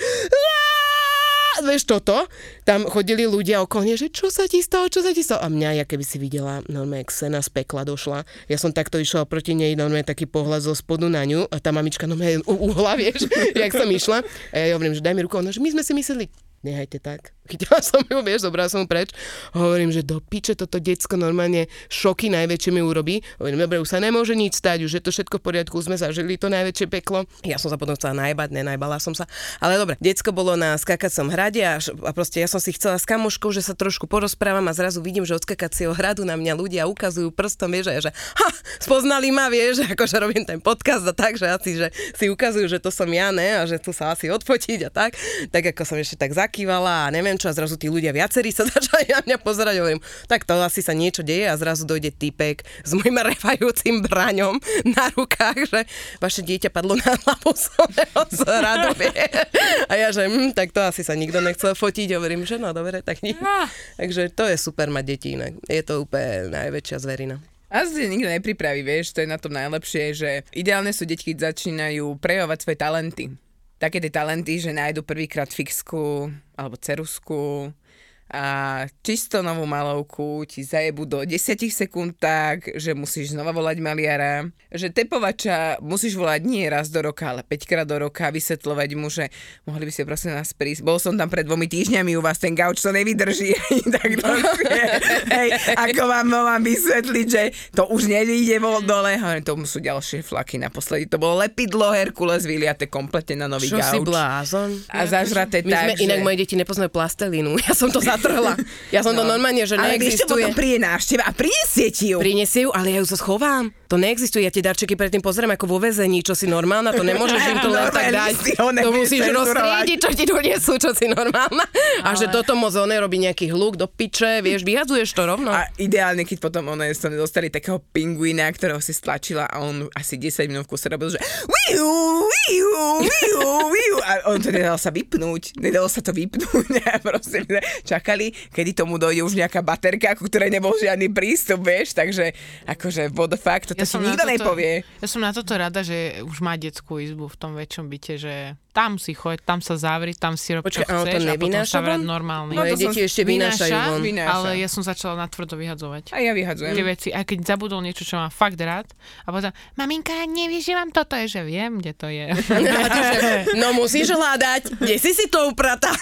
vieš toto, tam chodili ľudia okolo mňa, že čo sa ti stalo a mňa, ja keby si videla, normálne jak sena z pekla došla, ja som takto išla proti nej, normálne taký pohľad zo spodu na ňu a tá mamička normálne uhla, vieš, jak som išla a ja hovorím, že daj mi ruku, ona, že my sme si mysleli, nehajte tak. Chytila som ju, vieš, zobrala som ju preč. Hovorím, že do piče toto decko normálne šoky najväčšie mi urobí. Hovorím, dobre, už sa nemôže nič stať, už je to všetko v poriadku, už sme zažili to najväčšie peklo. Ja som sa potom chcela najebať, nenajbala som sa. Ale dobre, decko bolo na skakacom hrade a proste ja som si chcela s kamoškou, že sa trošku porozprávam a zrazu vidím, že od skakacieho hradu na mňa ľudia ukazujú prstom, vieš, a ja, že ha, spoznali ma, vieš, akože robím ten podcast a tak, že asi že si ukazujú, že to som ja, ne, a že tu sa asi odfotiť a tak. Tak ako som ešte tak zakývala a neviem niečo a zrazu tí ľudia viacerí sa začali na mňa pozerať a hovorím, tak to asi sa niečo deje a zrazu dojde týpek s mojim revajúcim braňom na rukách, že vaše dieťa padlo na hlavu z radovie. A ja že, tak to asi sa nikto nechcel fotiť, hovorím, že no dobre, tak nie. Takže to je super mať deti inak. Je to úplne najväčšia zverina. A si nikto nepripraví, vieš, to je na tom najlepšie, že ideálne sú deti, keď začínajú prejavovať svoje talenty. Také tie talenty, že nájdu prvýkrát fixku, alebo cerusku a čisto novú malovku ti zajebú do 10 sekúnd tak, že musíš znova volať maliara, že tepovača musíš volať nie raz do roka, ale 5-krát do roka, vysvetľovať mu, že mohli by ste prosím nás prísť. Bol som tam pred 2 týždňami u vás, ten gauč to nevydrží. Tak dlhšie. Hej, ako vám mám vysvetliť, že to už nejde bol dole. Tomu sú ďalšie flaky naposledy. To bolo lepidlo, Herkules, vyliate kompletne na nový gauč. Čo si blázon? A zažraté tak, že... Inak moje deti nepoznajú plastelínu. Ja som to zatrhla. Ja som to normálne, že neexistuje. Ale ešte potom príde návšteva a prinesie ti ju. Prinesie ju, ale ja ju sa schovám. To neexistuje. Ja tie darčeky predtým pozerám ako vo väzení, čo si normálna, to nemôžeš im to len tak dať. To musíš roztriediť, čo ti doniesú, čo si normálna. A že toto moc oné robí nejaký hluk do piče, vieš, vyhadzuješ to rovno. A ideálne, keď potom oné sa dostali takého pinguína, ktorého si stlačila a on asi 10 minút v kuse robil, že a on to nedalo sa vypnúť. Čakali, kedy tomu dojde už nejaká baterka, ku ktorej nebol žiadny prístup, vieš, takže akože what the fuck, toto si nikto nepovie. Ja som na toto rada, že už má detskú izbu v tom väčšom byte, že tam si choď, tam sa zavri, tam si rob, čo chceš a potom sa vrať normálne. Moje deti ešte vynášajú von. Ale ja som začala natvrdo vyhadzovať. A ja vyhadzujem. Tie veci, aj keď zabudol niečo, čo mám fakt rád a potom, maminka, nevieš, že mám toto, je, že viem, kde to je. No musíš hľadať, kde si to upratal.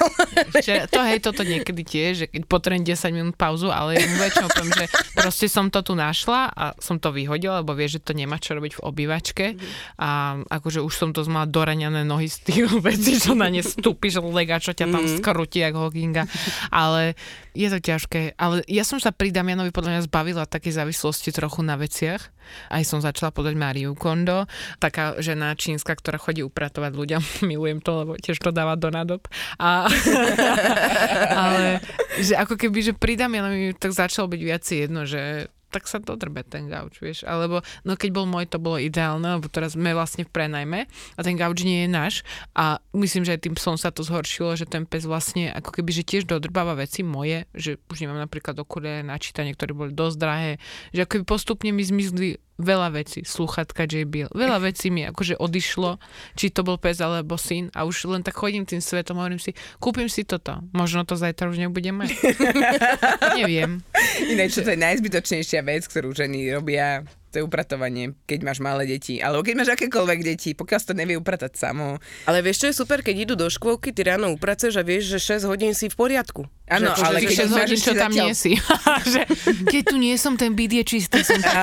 To hej, toto niekedy tiež, že potrebujem 10 minút pauzu, ale väčšinou poviem, že proste som to tu našla a som to vyhodila, lebo vieš, že to nemá čo robiť v obývačke a akože už som to mala doraňané nohy z tých vecí, čo na ne stúpiš, lega, čo ťa tam skrutí jak hoginga, ale je to ťažké, ale ja som sa pri Damianovi podľa mňa zbavila takej závislosti trochu na veciach. Aj som začala podať Máriu Kondo, taká žena čínska, ktorá chodí upratovať ľuďom. Milujem to, lebo tiež to dáva do nádob. Ale že ako keby, že pri Damianovi tak začalo byť viac jedno, že tak sa dodrbe ten gauč, vieš. Alebo, no keď bol môj, to bolo ideálne, lebo teraz sme vlastne v prenajme a ten gauč nie je náš. A myslím, že aj tým psom sa to zhoršilo, že ten pes vlastne ako keby, že tiež dodrbáva veci moje, že už nemám napríklad okuliare na čítanie, ktoré boli dosť drahé, že ako keby postupne mi zmizli veľa vecí, slúchatka JBL, veľa vecí mi akože odišlo, či to bol pes alebo syn a už len tak chodím tým svetom a hovorím si, kúpim si toto, možno to zajtra už nebudem mať. Neviem. Ináč, to je najzbytočnejšia vec, ktorú ženy robia, to je upratovanie, keď máš malé deti, alebo keď máš akékoľvek deti, pokiaľ to nevie upratať samo. Ale vieš, čo je super, keď idú do škôlky, ty ráno upracuješ a vieš, že 6 hodín si v poriadku. Áno, ale keď 6 hodín, čo tam nie si. Keď tu nie som, ten byt je čistý.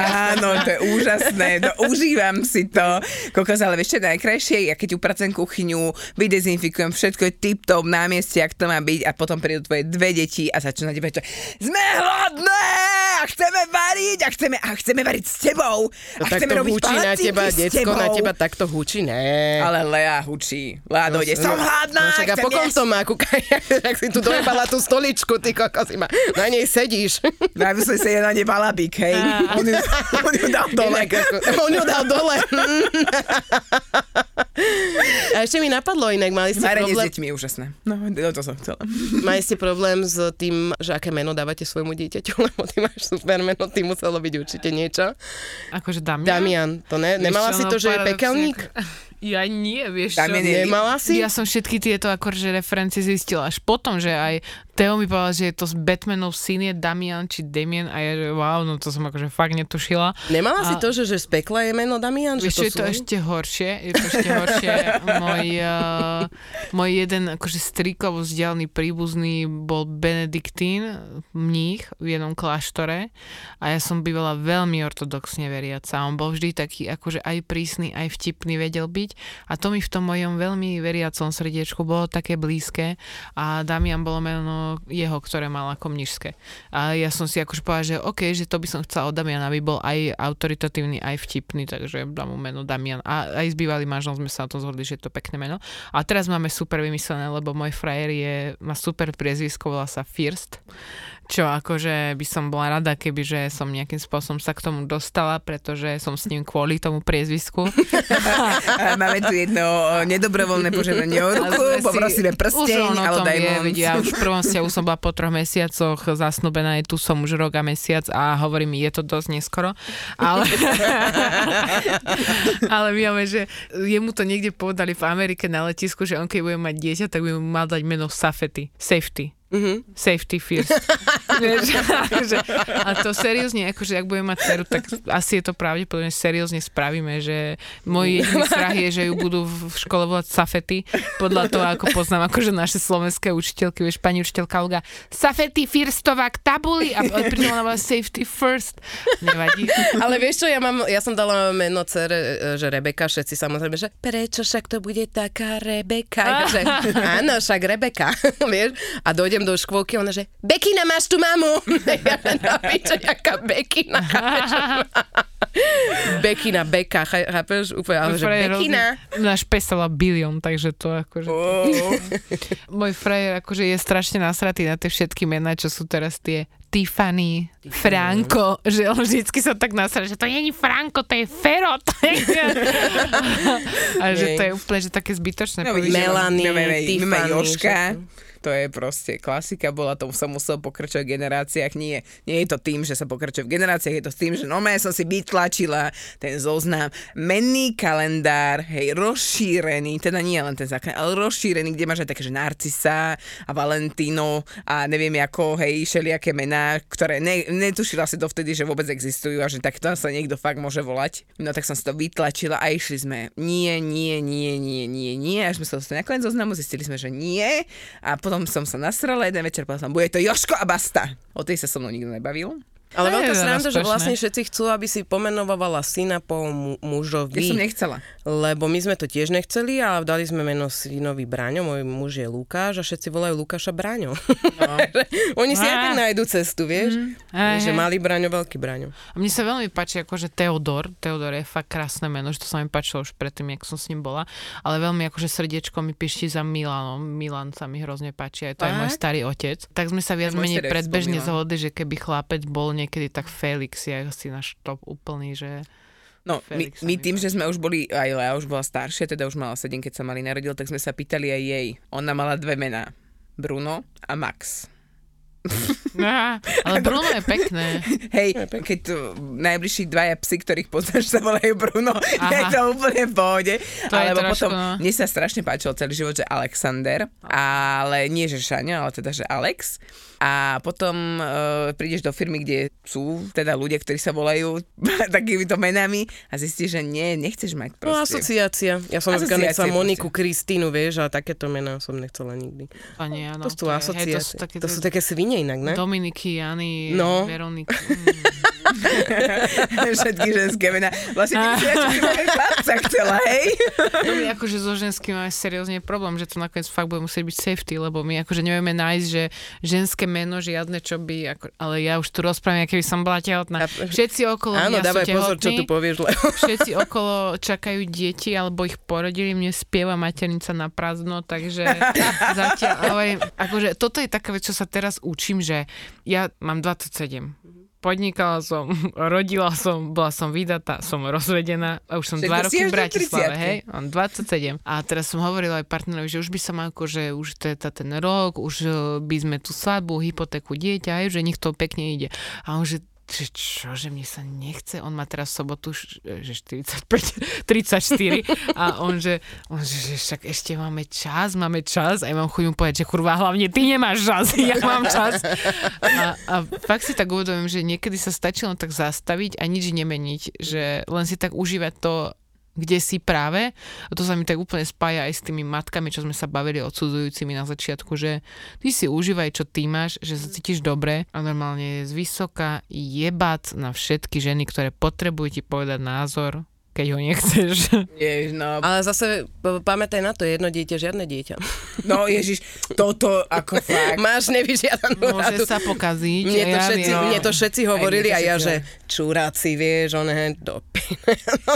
Áno, to je úžasné. No, užívam si to. Kokos, ale vieš, čo je najkrajšie? Ja keď upracujem kuchyňu, vydezinfikujem, všetko je tip-top na mieste, ak to má byť a potom prídu tvoje dve deti a začnú tebe, sme hladné a chceme variť a chceme variť s tebou a chceme robiť palacinky s tebou. Na teba takto hučí, ne? Ale Lea hučí. Lea dojde, som hladná, chcem jesť. A pokom to má, kúkaj, ak si tu dojebala tú stoličku, ty kokosima. Na nej sedíš. Na mysle sa je na nej balabík, hej. On ju dal dole. A ešte mi napadlo inak, mali ste problém... Marenie s deťmi je úžasné. No, to som chcela. Mali ste problém s tým, že aké meno dávate svojmu dieťaťu, lebo ty máš super meno, ty muselo byť určite niečo. Akože Damian? Damian, to ne? Nemala si to, že je pekelník? Ja nie, vieš čo. Nemala si? Ja som všetky tieto akože referencie zistila až potom, že aj Teo mi povedal, že je to z Batmanov syn, je Damian či Damien a ja, že wow, no to som akože fakt netušila. Nemala si to, že z pekla je meno Damian? Vieš čo, je to ešte horšie. Môj jeden akože strýkovo vzdialený príbuzný bol benediktín, mních v jednom kláštore a ja som bývala veľmi ortodoxne veriaca. On bol vždy taký akože aj prísny, aj vtipný vedel byť. A to mi v tom mojom veľmi veriacom srdiečku bolo také blízke a Damian bolo meno jeho, ktoré mala komnižské. A ja som si akože povedala, že OK, že to by som chcela od Damiana, aby bol aj autoritatívny, aj vtipný, takže dám mu meno Damian. A aj s bývalým manželom sme sa na to zhodli, že je to pekné meno. A teraz máme super vymyslené, lebo môj frajer má super priezvisko, volá sa First, čo akože by som bola rada, kebyže som nejakým spôsobom sa k tomu dostala, pretože som s ním kvôli tomu priezvisku. Máme tu jedno nedobrovoľné požiadanie o ruku, poprosíme prsteň, ale daj moc. Ja už v prvom vzťahu som bola po 3 mesiacoch zasnúbená, tu som už rok a mesiac a hovorím, je to dosť neskoro, ale ale vieme, že jemu to niekde povedali v Amerike na letisku, že on keď bude mať dieťa, tak by mu mal dať meno Safety. Mm-hmm. Safety first. A to seriózne, akože ak budem mať dceru, tak asi je to pravdepodobne seriózne spravíme, že môj jediný strach je, že ju budú v škole volať Safety, podľa toho, ako poznám akože naše slovenské učiteľky, vieš, pani učiteľka Olga, Safety firstová k tabuli a pritom ona bola Safety first. Nevadí. Ale vieš čo, ja som dala meno dcere, že Rebeka, všetci samozrejme, že prečo však to bude taká Rebeka? Že, áno, však Rebeka. Vieš? A dojdem do škôlky, ona že Bekina, máš tu mamu! Ja len napíčem, jaká Bekina. Bekina, Beka, chápeš? Úplne, ale že Bekina. Náš pes sa volá Bilion, takže to akože... Môj frajer akože je strašne nasratý na tie všetky mená, čo sú teraz tie Tiffany. Franko, že on vždycky sa tak nasrať, že to nie je Franko, to je Fero. A že to je úplne, že také zbytočné. No, Melanie, Tiffany, Jožka. To je proste klasika, bola to, som musel pokračovať v generáciách, nie je to tým, že sa pokračuje v generáciách, je to s tým, že som si vytlačila ten zoznam, menný kalendár, hej, rozšírený, teda nie len ten základný, ale rozšírený, kde máš aj také, že Narcisa a Valentino a neviem ako, hej, šelijaké mená, ktoré netušila si dovtedy, že vôbec existujú a že takto sa niekto fakt môže volať. No tak som si to vytlačila a išli sme, nie, až sme sa dostali na koniec zoznamu, zistili sme, že nie a potom som sa nasrala, jeden večer povedal som, bude to Joško a basta. O tej sa so mnou nikto nebavil. Ale veľká sranda, že vlastne všetci chcú, aby si pomenovala syna po mužovi. Ja som nechcela. Lebo my sme to tiež nechceli a dali sme meno synovi Braňo, môj muž je Lukáš a všetci volajú Lukáša Braňo. No. Oni si aj tak nájdu cestu, vieš? Že malý Braňo, veľký Braňo. A mne sa veľmi páči akože Teodor je fakt krásne meno, že to sa mi páčilo už predtým, jak som s ním bola, ale veľmi akože srdiečko mi píšti za Milanom. Milan sa mi hrozne páči, aj to je môj starý otec. Tak sme sa viac menej predbežne zhodli, že keby chlapec bol niekedy tak Felix, ja si náš top úplný, že... No, my tým, že sme už boli, aj Lea už bola staršia, teda už mala 7, keď sa Mali narodil, tak sme sa pýtali aj jej. Ona mala 2 mená. Bruno a Max. Á, ale Bruno je pekné. Hej, keď tu najbližší 2 psi, ktorých poznáš, sa volajú Bruno, je to úplne v pohode. Alebo potom, mne sa strašne páčilo celý život, že Alexander, ale nie, že Šaňa, ale teda, že Alex. A potom prídeš do firmy, kde sú teda ľudia, ktorí sa volajú takýmito menami a zistíš, že nechceš mať proste. No asociácia. Ja som nechcela Moniku, Kristínu, vieš, a takéto mená som nechcela nikdy. A nie, no, to sú asociácie. To sú také svine inak, ne? Dominiky, Jany, no. Veroniky. Všetky ženské mená. Vlastne ty si aj chlapca chcela, hej? No my akože so ženským máme seriózne problém, že to nakoniec fakt bude musieť byť safety, lebo my akože nevieme nájsť, že ženské meno, žiadne čo by, ako, ale ja už tu rozprávam, ja keby som bola tehotná. Všetci okolo mňa sú tehotní. Pozor, čo tu povieš, Leo. Všetci okolo čakajú deti, alebo ich porodili, mne spieva maternica na prázdno, takže zatiaľ, hovorím, akože toto je taká vec, čo sa teraz učím, že ja mám 27. Podnikala som, rodila som, bola som vydatá, som rozvedená a už som 2 roky v Bratislave, hej, mám 27. A teraz som hovorila aj partnerovi, že už by som akože, už to je ten rok, už by sme tú svadbu, hypotéku, dieťa, hej, že nech to pekne ide. A on že čože mne sa nechce, on má teraz v sobotu, že 45, 34 a on že však ešte máme čas a ja mám chuť mu povedať, že kurva, hlavne ty nemáš čas, ja mám čas a fakt si tak uvedomím, že niekedy sa stačí len tak zastaviť a nič nemeniť, že len si tak užívať to, kde si práve, a to sa mi tak úplne spája aj s tými matkami, čo sme sa bavili odsudzujúcimi na začiatku, že ty si užívaj, čo ty máš, že sa cítiš dobre a normálne je zvysoka jebať na všetky ženy, ktoré potrebujú ti povedať názor keď ho nechceš. Ježiš, no. Ale zase pamätaj na to, jedno dieťa, žiadne dieťa. No ježiš, toto ako fakt. Máš nevyžiadanú radu. Môže sa pokaziť. Mne to všetci hovorili a ja, že čuráci, vieš, on je dopín.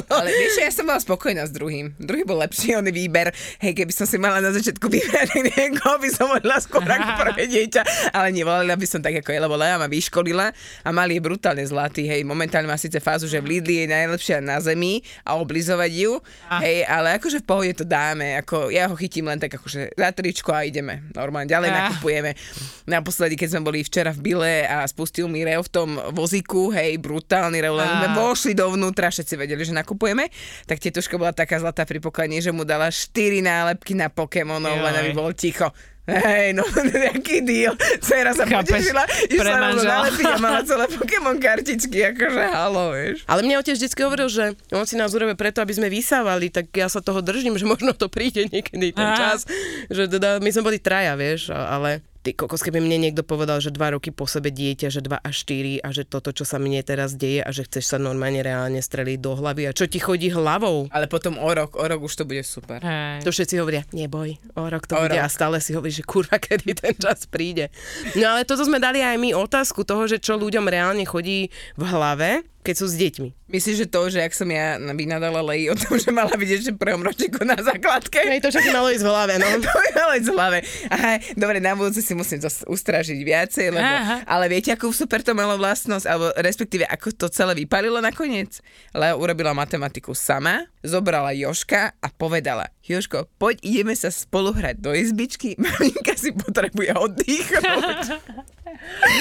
Ale vieš, ja som bola spokojná s druhým. Druhý bol lepší, on je výber. Hej, keby som si mala na začiatku vyberať niekoho, by som volila skôr ako prvé dieťa. Ale nevolila by som tak ako je, lebo Lea ma vyškolila a mali je brutálne zlatý. Hej, momentálne má síce fázu, že v Lidli je najlepšia na zemi a oblizovať ju, hej, ale akože v pohode to dáme, ako ja ho chytím len tak akože za tričko a ideme normálne, ďalej nakupujeme. Naposledy, keď sme boli včera v Bile a spustil mi Reo v tom vozíku, hej, brutálny Reo, len sme vošli dovnútra, všetci vedeli, že nakupujeme, tak tetuška bola taká zlatá pri pokladni, že mu dala 4 nálepky na Pokémonov, len aby bol ticho. Hej, no, nejaký deal. Cera sa potešila, išla na nálepky a mala celé Pokémon kartičky, akože halo, vieš. Ale mne otec vždycky hovoril, že on si nás urobí preto, aby sme vysávali, tak ja sa toho držím, že možno to príde niekedy ten čas, že teda my sme boli traja, vieš, ale... Ty kokos, keby mne niekto povedal, že 2 roky po sebe dieťa, že 2 a 4 a že toto, čo sa mne teraz deje a že chceš sa normálne reálne streliť do hlavy a čo ti chodí hlavou. Ale potom o rok už to bude super. Hej. To všetci hovoria, neboj, o rok to bude. A stále si hovorí, že kurva, kedy ten čas príde. No ale toto sme dali aj my otázku toho, že čo ľuďom reálne chodí v hlave, keď sú s deťmi. Myslíš, že to, že ak som ja vynadala Leji o tom, že mala byť ešte v prvom ročníku na základke? Hej, to však malo ísť v hlave, no. To malo ísť v hlave. Aha, dobre, na budúce si musím ustražiť viacej, lebo... Ale viete, akú super to malo vlastnosť, alebo respektíve, ako to celé vypalilo nakoniec? Leo urobila matematiku sama, zobrala Jožka a povedala, Jožko, poď, ideme sa spolu hrať do izbičky, maminka si potrebuje oddýchnuť.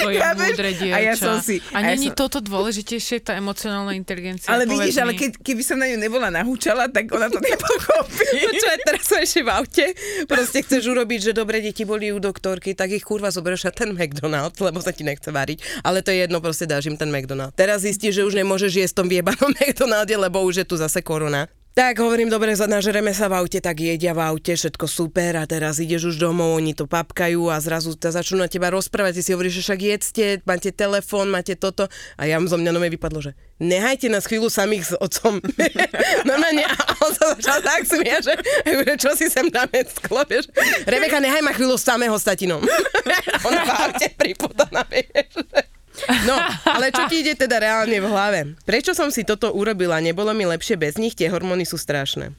To je múdre dievča. A ja som si... A není toto dôležitejšie, tá emocionálna inteligencia? Ale vidíš, ale keby som na ňu nebola nahúčala, tak ona to nepochopí. Čo aj teraz som ešte v aute. Proste chceš urobiť, že dobre, deti boli u doktorky, tak ich kurva zoberieš ten McDonald's, lebo sa ti nechce variť. Ale to je jedno, proste dáš im ten McDonald's. Teraz zistíš, že už nemôžeš jesť v tom viebanom McDonalde, lebo už je tu zase korona. Tak hovorím, dobre, nažereme sa v aute, tak jedia v aute, všetko super a teraz ideš už domov, oni to papkajú a zrazu začnú na teba rozprávať, ty si hovoríš, že však jedzte, máte telefón, máte toto a ja zo mňa nome vypadlo, že nehajte nás chvíľu samých s otcom. Normálne, a on sa začal tak smia, že čo si sem dáme sklopieš. Rebeka, nehaj ma chvíľu samého s tatinom. Ona v aute pripodaná, vieš. No, ale čo ti ide teda reálne v hlave? Prečo som si toto urobila? Nebolo mi lepšie bez nich? Tie hormóny sú strašné.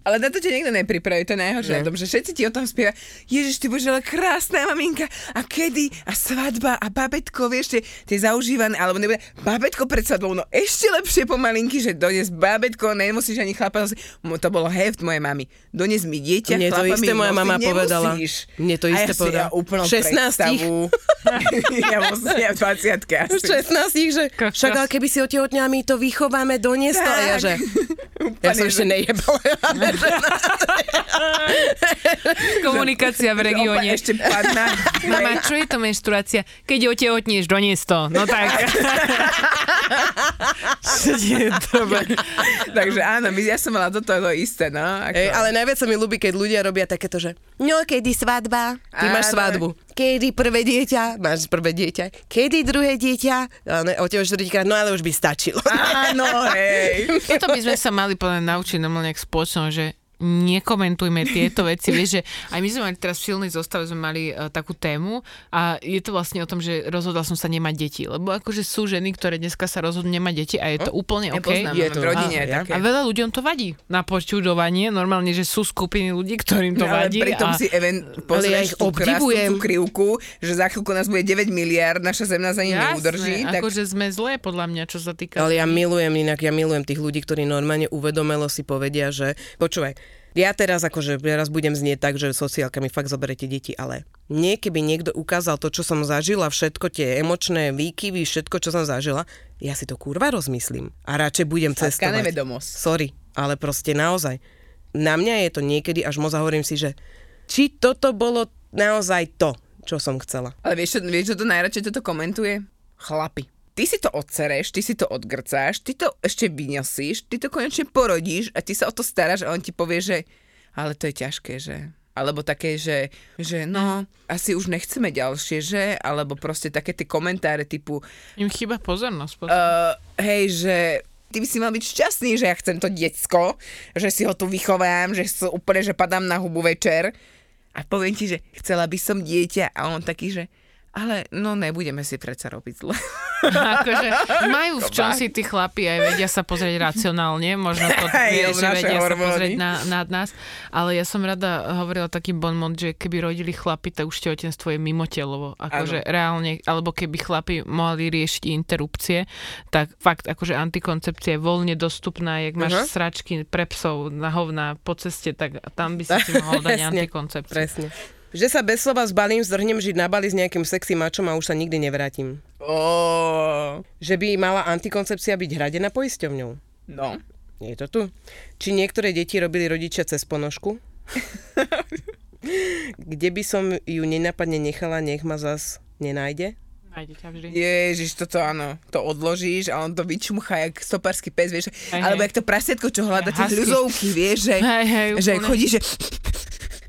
Ale na to ťa nikto nepripraví, to je najhoršie. No. Že všetci ti o tom spieva, Ježiš, ty budeš ale krásna maminka, a kedy, a svadba, a babetko, vieš, tie zaužívané, alebo nebude, babetko pred svadbou, no ešte lepšie pomalinky, že dones babetko, nemusíš ani chlapa, to bolo heft mojej mamy, dones mi dieťa, mne chlapa mi nemusíš. Mne to isté moja mama povedala. Mne to isté povedala. A ja si ja úplnú predstavu. 16. Ja 20-ke asi. 16, že však, ale keby si otehotnila, my to vychováme, dones to, a ja, že... Ja som ešte nejebala. Komunikácia v regióne. Ešte padná. Mama, čo je to menštruácia? Keď otehotnieš, donies to. No tak. Takže áno, ja som mala do toho isté. No, ako... ale najviac sa mi ľúbi, keď ľudia robia takéto, že no, kedy svadba? Ty máš svadbu. Kedy prvé dieťa? Máš prvé dieťa. Kedy druhé dieťa? Otehotníš druhýkrát, no ale už by stačilo. Áno, hej. Toto by sme sa mali podľa naučiť normálne nejak spoločnosť, že nekomentujme tieto veci. Vieš, že aj my sme mali teraz v silnej zostave, sme mali takú tému a je to vlastne o tom, že rozhodla som sa nemať deti. Lebo akože sú ženy, ktoré dneska sa rozhodnú nemať deti a je to úplne OK. Je to v rodine také. A veľa ľuďom to vadí na počudovanie. Normálne, že sú skupiny ľudí, ktorým to vadí. Ale pritom si pozrieš tú krásnu krivku, že za chvíľku nás bude 9 miliard, naša zem nás ani neudrží. Tak... Akože sme zlé podľa mňa, čo sa týka. Ale ja milujem tých ľudí, ktorí normálne uvedomelo si povedia, že počúvaj, ja teraz akože raz budem znieť tak, že sociálka mi fakt zoberete deti, ale niekeby niekto ukázal to, čo som zažila, všetko tie emočné výkyvy, všetko, čo som zažila, ja si to kurva rozmyslím a radšej budem cestovať. Sorry, ale proste naozaj. Na mňa je to niekedy, až moc hovorím si, že či toto bolo naozaj to, čo som chcela. Ale vieš, čo to najradšej toto komentuje? Chlapi. Ty si to odcereš, ty si to odgrcáš, ty to ešte vyniesíš, ty to konečne porodíš a ty sa o to staráš a on ti povie, že ale to je ťažké, že... Alebo také, že no, asi už nechceme ďalšie, že... Alebo proste také tie komentáre typu... Im chýba pozornosť. Hej, že... Ty by si mal byť šťastný, že ja chcem to decko, že si ho tu vychovám, že úplne, že padám na hubu večer. A poviem ti, že chcela by som dieťa a on taký, že ale no nebudeme si predsa robiť zle. Akože majú v čom si tí chlapi aj vedia sa pozrieť racionálne, možno to vie, že vedia hormóny. Sa pozrieť na nás, ale ja som rada hovorila taký bonmot, že keby rodili chlapi, tak už tehotenstvo je mimotelovo. Akože reálne, alebo keby chlapi mohli riešiť interrupcie, tak fakt akože antikoncepcia je voľne dostupná, jak máš sračky pre psov na hovná po ceste, tak tam by si mohol dať antikoncepciu. Presne. Že sa bez slova zbalím, zdrhnem žiť na Bali s nejakým sexy mačom a už sa nikdy nevrátim. Oh. Že by mala antikoncepcia byť hradená poisťovňou. No. Je to tu. Či niektoré deti robili rodičia cez ponožku? Kde by som ju nenápadne nechala, nech ma zas nenájde? Nájde ťa vždy. Ježiš, toto áno. To odložíš a on to vyčmuchá jak stoparský pes, vieš. Hey, alebo jak to prasietko, čo hľadáte z ľuzovky, vieš, že chodí, že...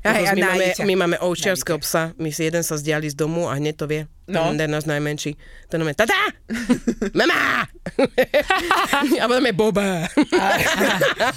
Aj, my máme ovčiarského psa, my si jeden sa zdiali z domu a hneď to vie. No. Ten nás najmenší. Ten nám je, tata! Mama! A potom je Boba.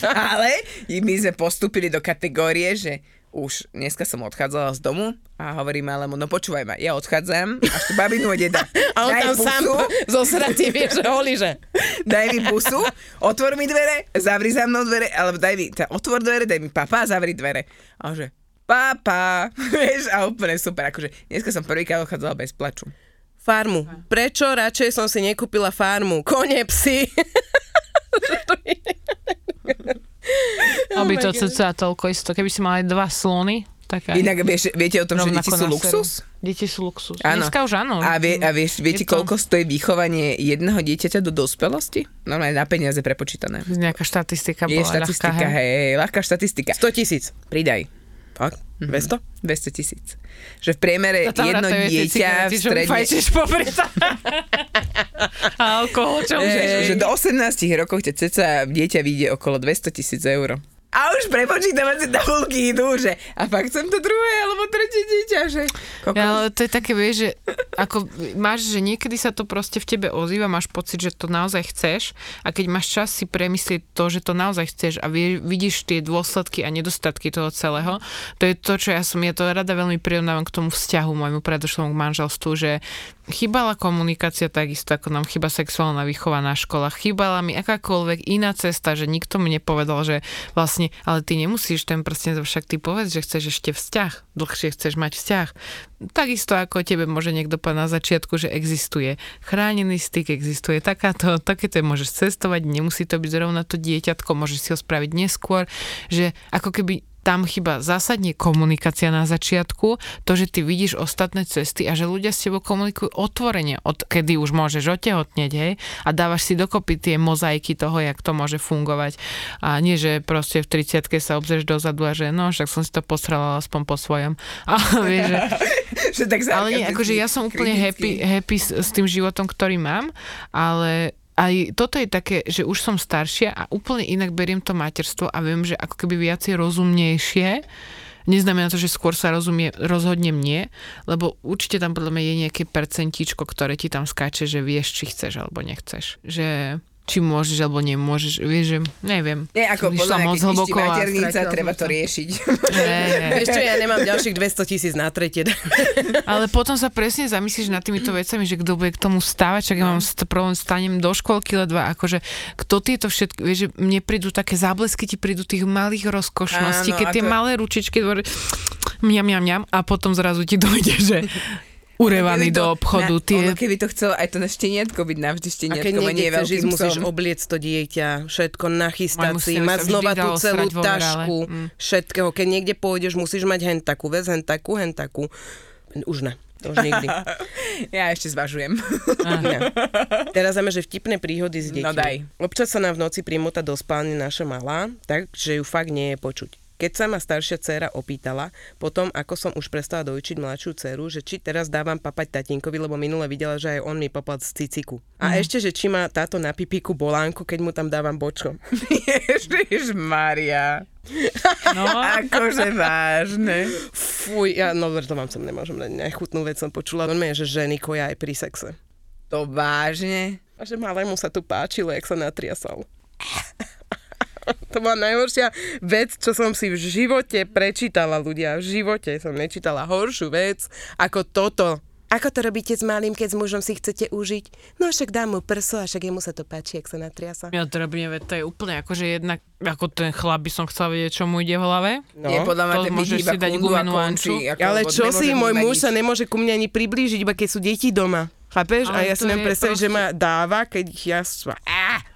Ale my sme postúpili do kategórie, že už dneska som odchádzala z domu a hovorím malému, no počúvaj ma, ja odchádzam až tu babinu a deda. A on daj tam pusu. Sám zosratí, vieš, holíže. Daj mi pusu, otvor mi dvere, zavri za mnou dvere, alebo daj mi, otvor dvere, daj mi papa, zavri dvere. A on že, pápa, vieš, a úplne super, akože dneska som prvýkrát odchádzala bez plaču. Farmu. Prečo radšej som si nekúpila farmu? Kone, psi. Aby to cca toľko isto. Keby si mala aj 2 slony, tak aj... Inak viete o tom, že deti sú luxus? Deti sú luxus. Áno. Dneska už áno. A viete, koľko stojí vychovanie jedného dieťaťa do dospelosti? Normálne na peniaze prepočítané. Nejaká štatistika bola ľahká, hej. Ľahká štatistika. 100 000. Pridaj. Tak? 200? 200 000. Že v priemere jedno dieťa v strede... Fajčíš poprita. A okolo čo že do 18 rokov te ceca dieťa vyjde okolo 200 000 eur. A už prepočítavacie tabulky idú, že a fakt som to druhé alebo tretie dieťa, že... Ja, ale to je také, vieš, že ako máš, že niekedy sa to proste v tebe ozýva, máš pocit, že to naozaj chceš a keď máš čas si premyslieť to, že to naozaj chceš a vidíš tie dôsledky a nedostatky toho celého, to je to, čo ja to rada veľmi prirovnávam k tomu vzťahu môjmu predošlému k manželstvu, že chýbala komunikácia takisto, ako nám chýba sexuálna výchova na školách. Chýbala mi akákoľvek iná cesta, že nikto mi nepovedal, že vlastne, ale ty nemusíš ten prstenec, však ty povedz, že chceš ešte vzťah, dlhšie chceš mať vzťah. Takisto ako tebe môže niekto povedať na začiatku, že existuje chránený styk, existuje takáto, takéto môžeš cestovať, nemusí to byť zrovna to dieťatko, môžeš si ho spraviť neskôr, že ako keby tam chyba zásadne komunikácia na začiatku, to, že ty vidíš ostatné cesty a že ľudia s tebou komunikujú otvorene, odkedy už môžeš otehotnieť, hej, a dávaš si dokopy tie mozaiky toho, jak to môže fungovať. A nie, že proste v 30-ke sa obzrieš dozadu a že no, však som si to posrala aspoň po svojom. Vieš, že tak ale nie, akože ja som úplne happy s tým životom, ktorý mám, ale... Aj toto je také, že už som staršia a úplne inak beriem to materstvo a viem, že ako keby viacej rozumnejšie. Neznamená to, že skôr sa rozumie rozhodne mne, lebo určite tam podľa mňa je nejaké percentičko, ktoré ti tam skáče, že vieš, či chceš alebo nechceš. Že či môžeš alebo nemôžeš, vieš, že neviem. Nie, ako podľa mňa, keď išti maternica, treba to riešiť. Vieš čo, ja nemám ďalších 200 000 na tretie. Ale potom sa presne zamyslíš nad týmito vecami, že kto bude k tomu stávať, čak ja mám problém, stanem do školky ledva, akože kto tieto všetky, vieš, že mne prídu také záblesky, ti prídu tých malých rozkošností, áno, keď tie malé ručičky mňam a potom zrazu ti dojde, že... Urevaný do obchodu. Ono keby to chcelo aj to na šteniatko byť navždy šteniatko. A keď niekde chceš ísť, musíš obliec to dieťa, všetko nachystať si, mať znova tú celú tašku, všetkého. Keď niekde pôjdeš, musíš mať hentakú, vec hentakú. Už ne, to už nikdy. Ja ešte zvažujem. Ja. Teraz máme, že vtipné príhody s deťmi. No daj. Občas sa nám v noci primota do spálne naša malá, takže ju fakt nie je počuť. Keď sa ma staršia dcéra opýtala, potom ako som už prestala dojčiť mladšiu dceru, že či teraz dávam papať tatínkovi, lebo minule videla, že aj on mi papal z ciciku. A ešte, že či má táto na pipíku bolánku, keď mu tam dávam bočko. Ježišmaria. No, akože vážne. Fuj, ja žartovám som, nemôžem, nechutnú vec som počula. Normálne, že ženy koja aj pri sexe. To vážne? A že malému sa to páčilo, jak sa natriasol. To bola najhoršia vec, čo som si v živote prečítala, ľudia. V živote som nečítala horšiu vec ako toto. Ako to robíte s malým, keď s mužom si chcete užiť? No však dám mu prso a však jemu sa to páči, ak sa natriasa. Ja to robím, to je úplne akože jednak, ako ten chlap by som chcela vedieť, čo mu ide v hlave. No. Nie, podľa mňa to môžeš si dať gumenú anču. Ale čo si, môj muž sa nemôže ku mne ani priblížiť, iba keď sú deti doma. Chápeš? Ale a ja si nem predstavím, že ma dáva, keď ja...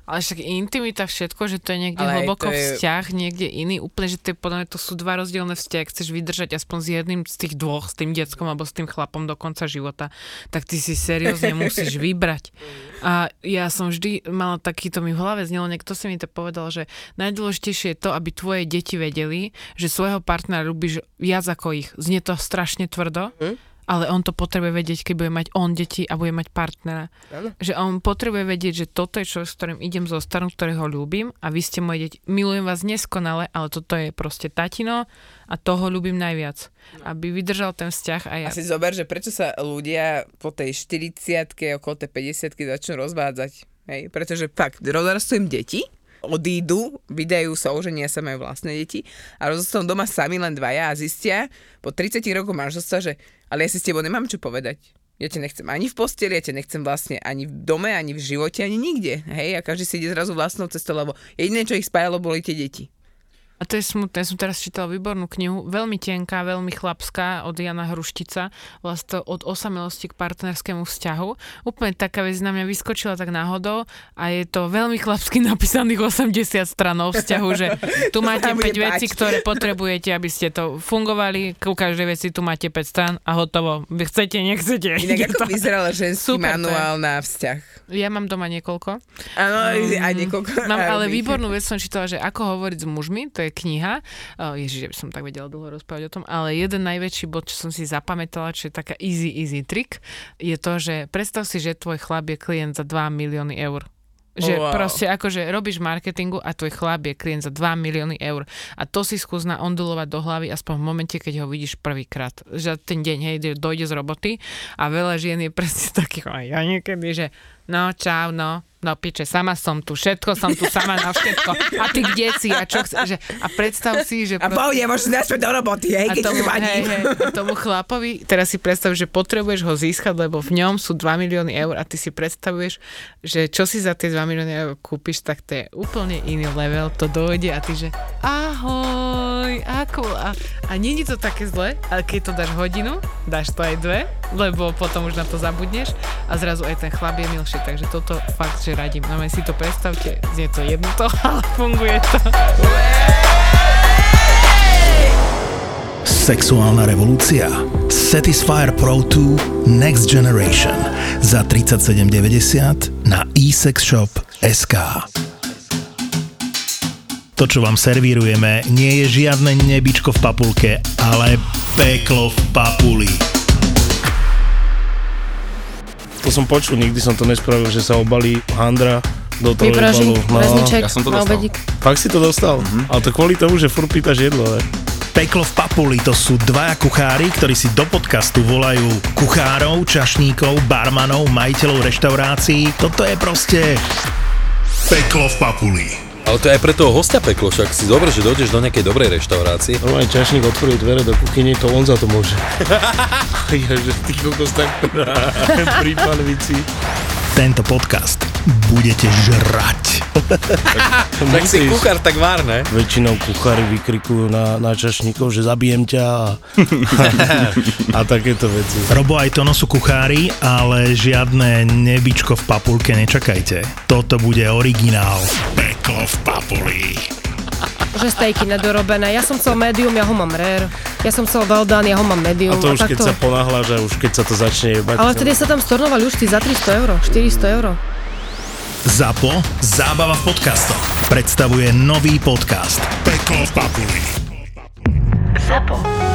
Ale však intimita, všetko, že to je niekde ale hlboko je... vzťah, niekde iný, úplne, že to je podľa mňa, to sú dva rozdielne vzťahy, chceš vydržať aspoň s jedným z tých dvoch, s tým deckom alebo s tým chlapom do konca života, tak ty si seriózne musíš vybrať. A ja som vždy mala takýto, mi v hlave znelo, niekto si mi to povedal, že najdôležitejšie je to, aby tvoje deti vedeli, že svojho partnera ľúbiš viac ako ich. Znie to strašne tvrdo, ale on to potrebuje vedieť, keď bude mať on deti a bude mať partnera. Ano. Že on potrebuje vedieť, že toto je človek, s ktorým idem zo starom, ktorého ľúbim a vy ste moje deti. Milujem vás neskonale, ale toto je proste tatino a toho ľúbim najviac. Aby vydržal ten vzťah a ja. Asi zober, že prečo sa ľudia po tej 40-tke, okolo tej 50-tky začnú rozvádzať. Hej? Pretože fakt, rozrastujú im deti, odídu, vydajú sa, oženia sa, majú vlastné deti a rozostanú doma sami len dvaja a zistia po 30 rokoch manželstva, že ale ja si s tebou nemám čo povedať. Ja ťa nechcem ani v posteli, ja ťa nechcem vlastne ani v dome, ani v živote, ani nikde. Hej, a každý si ide zrazu vlastnou cestou, lebo jediné, čo ich spájalo, boli tie deti. A to je smutné, som teraz čítala výbornú knihu, veľmi tenká, veľmi chlapská, od Jana Hruštica, vlastne od osamelosti k partnerskému vzťahu. Úplne taká vec na mňa vyskočila tak náhodou a je to veľmi chlapsky napísaných 80 strán o vzťahu, že tu máte 5 vecí, ktoré potrebujete, aby ste to fungovali, ku každej veci tu máte 5 strán a hotovo. Vy chcete, nechcete. Inak ako vyzeral ženský manuál na vzťah? Ja mám doma niekoľko. Áno, aj niekoľko. Mám ale výbornú vec som čítala, že ako hovoriť s mužmi, to je kniha. Ježiš, ja by som tak vedela dlho rozprávať o tom, ale jeden najväčší bod, čo som si zapamätala, čo je taká easy trik, je to, že predstav si, že tvoj chlap je klient za 2 milióny eur. Že proste akože robíš marketingu a tvoj chlap je klient za 2 milióny eur. A to si skús naondulovať do hlavy aspoň v momente, keď ho vidíš prvýkrát. Že ten deň, hej, dojde z roboty a veľa žien je presne takých, aj ja niekedy, že no čau, no piče, sama som tu, všetko som tu, sama na všetko. A ty kde si? A čo chceš? A predstav si, že... A pohľadne, môžeš naspäť do roboty, hej, keď tomu, tomu chlapovi, teraz si predstav, že potrebuješ ho získať, lebo v ňom sú 2 milióny eur a ty si predstavuješ, že čo si za tie 2 milióny eur kúpiš, tak to je úplne iný level, to dojde a ty, že ahoj, ako... A nie je to také zle, ale keď to dáš hodinu, dáš to aj dve, lebo potom už na to zabudneš a zrazu aj ten chlap je milší, takže toto fakt radím. No si to predstavte, je to jedno to, ale funguje to. Sexuálna revolúcia. Satisfyer Pro 2 Next Generation za 37,90 na e-sexshop.sk. To, čo vám servírujeme, nie je žiadne nebičko v papulke, ale peklo v papuli. To som počul, nikdy som to nespravil, že sa obalí handra do toho jebalu. Väzniček, na obedík. Fakt si to dostal? Mm-hmm. Ale to kvôli tomu, že furt pýtaš jedlo, ne? Peklo v papuli, to sú dvaja kuchári, ktorí si do podcastu volajú kuchárov, čašníkov, barmanov, majiteľov reštaurácií. Toto je proste Peklo v papuli. Ale to je aj pre toho hostia peklo, však si dobre, že dojdeš do nejakej dobrej reštaurácie. No aj čašník otvoril dvere do kuchyne, to on za to môže. Jaže, ty kokos tak pri panvici. Tento podcast budete žrať. Tak si kuchár tak vár, ne? Väčšinou kuchári vykrikujú na čašníkov, že zabijem ťa a takéto veci. Robo aj Tono sú kuchári, ale žiadne nebičko v papulke nečakajte. Toto bude originál. Peklo v papuli. Že stejky nedorobené. Ja som chcel medium, ja ho mám rare. Ja som chcel well done, ja ho mám medium. A to už keď sa ponáhľa, že už keď sa to začne jebať. Ale vtedy sa tam stornovali už ty za 300 eur, 400 eur. ZAPO Zábava v podcastoch predstavuje nový podcast Peklo v papuli. ZAPO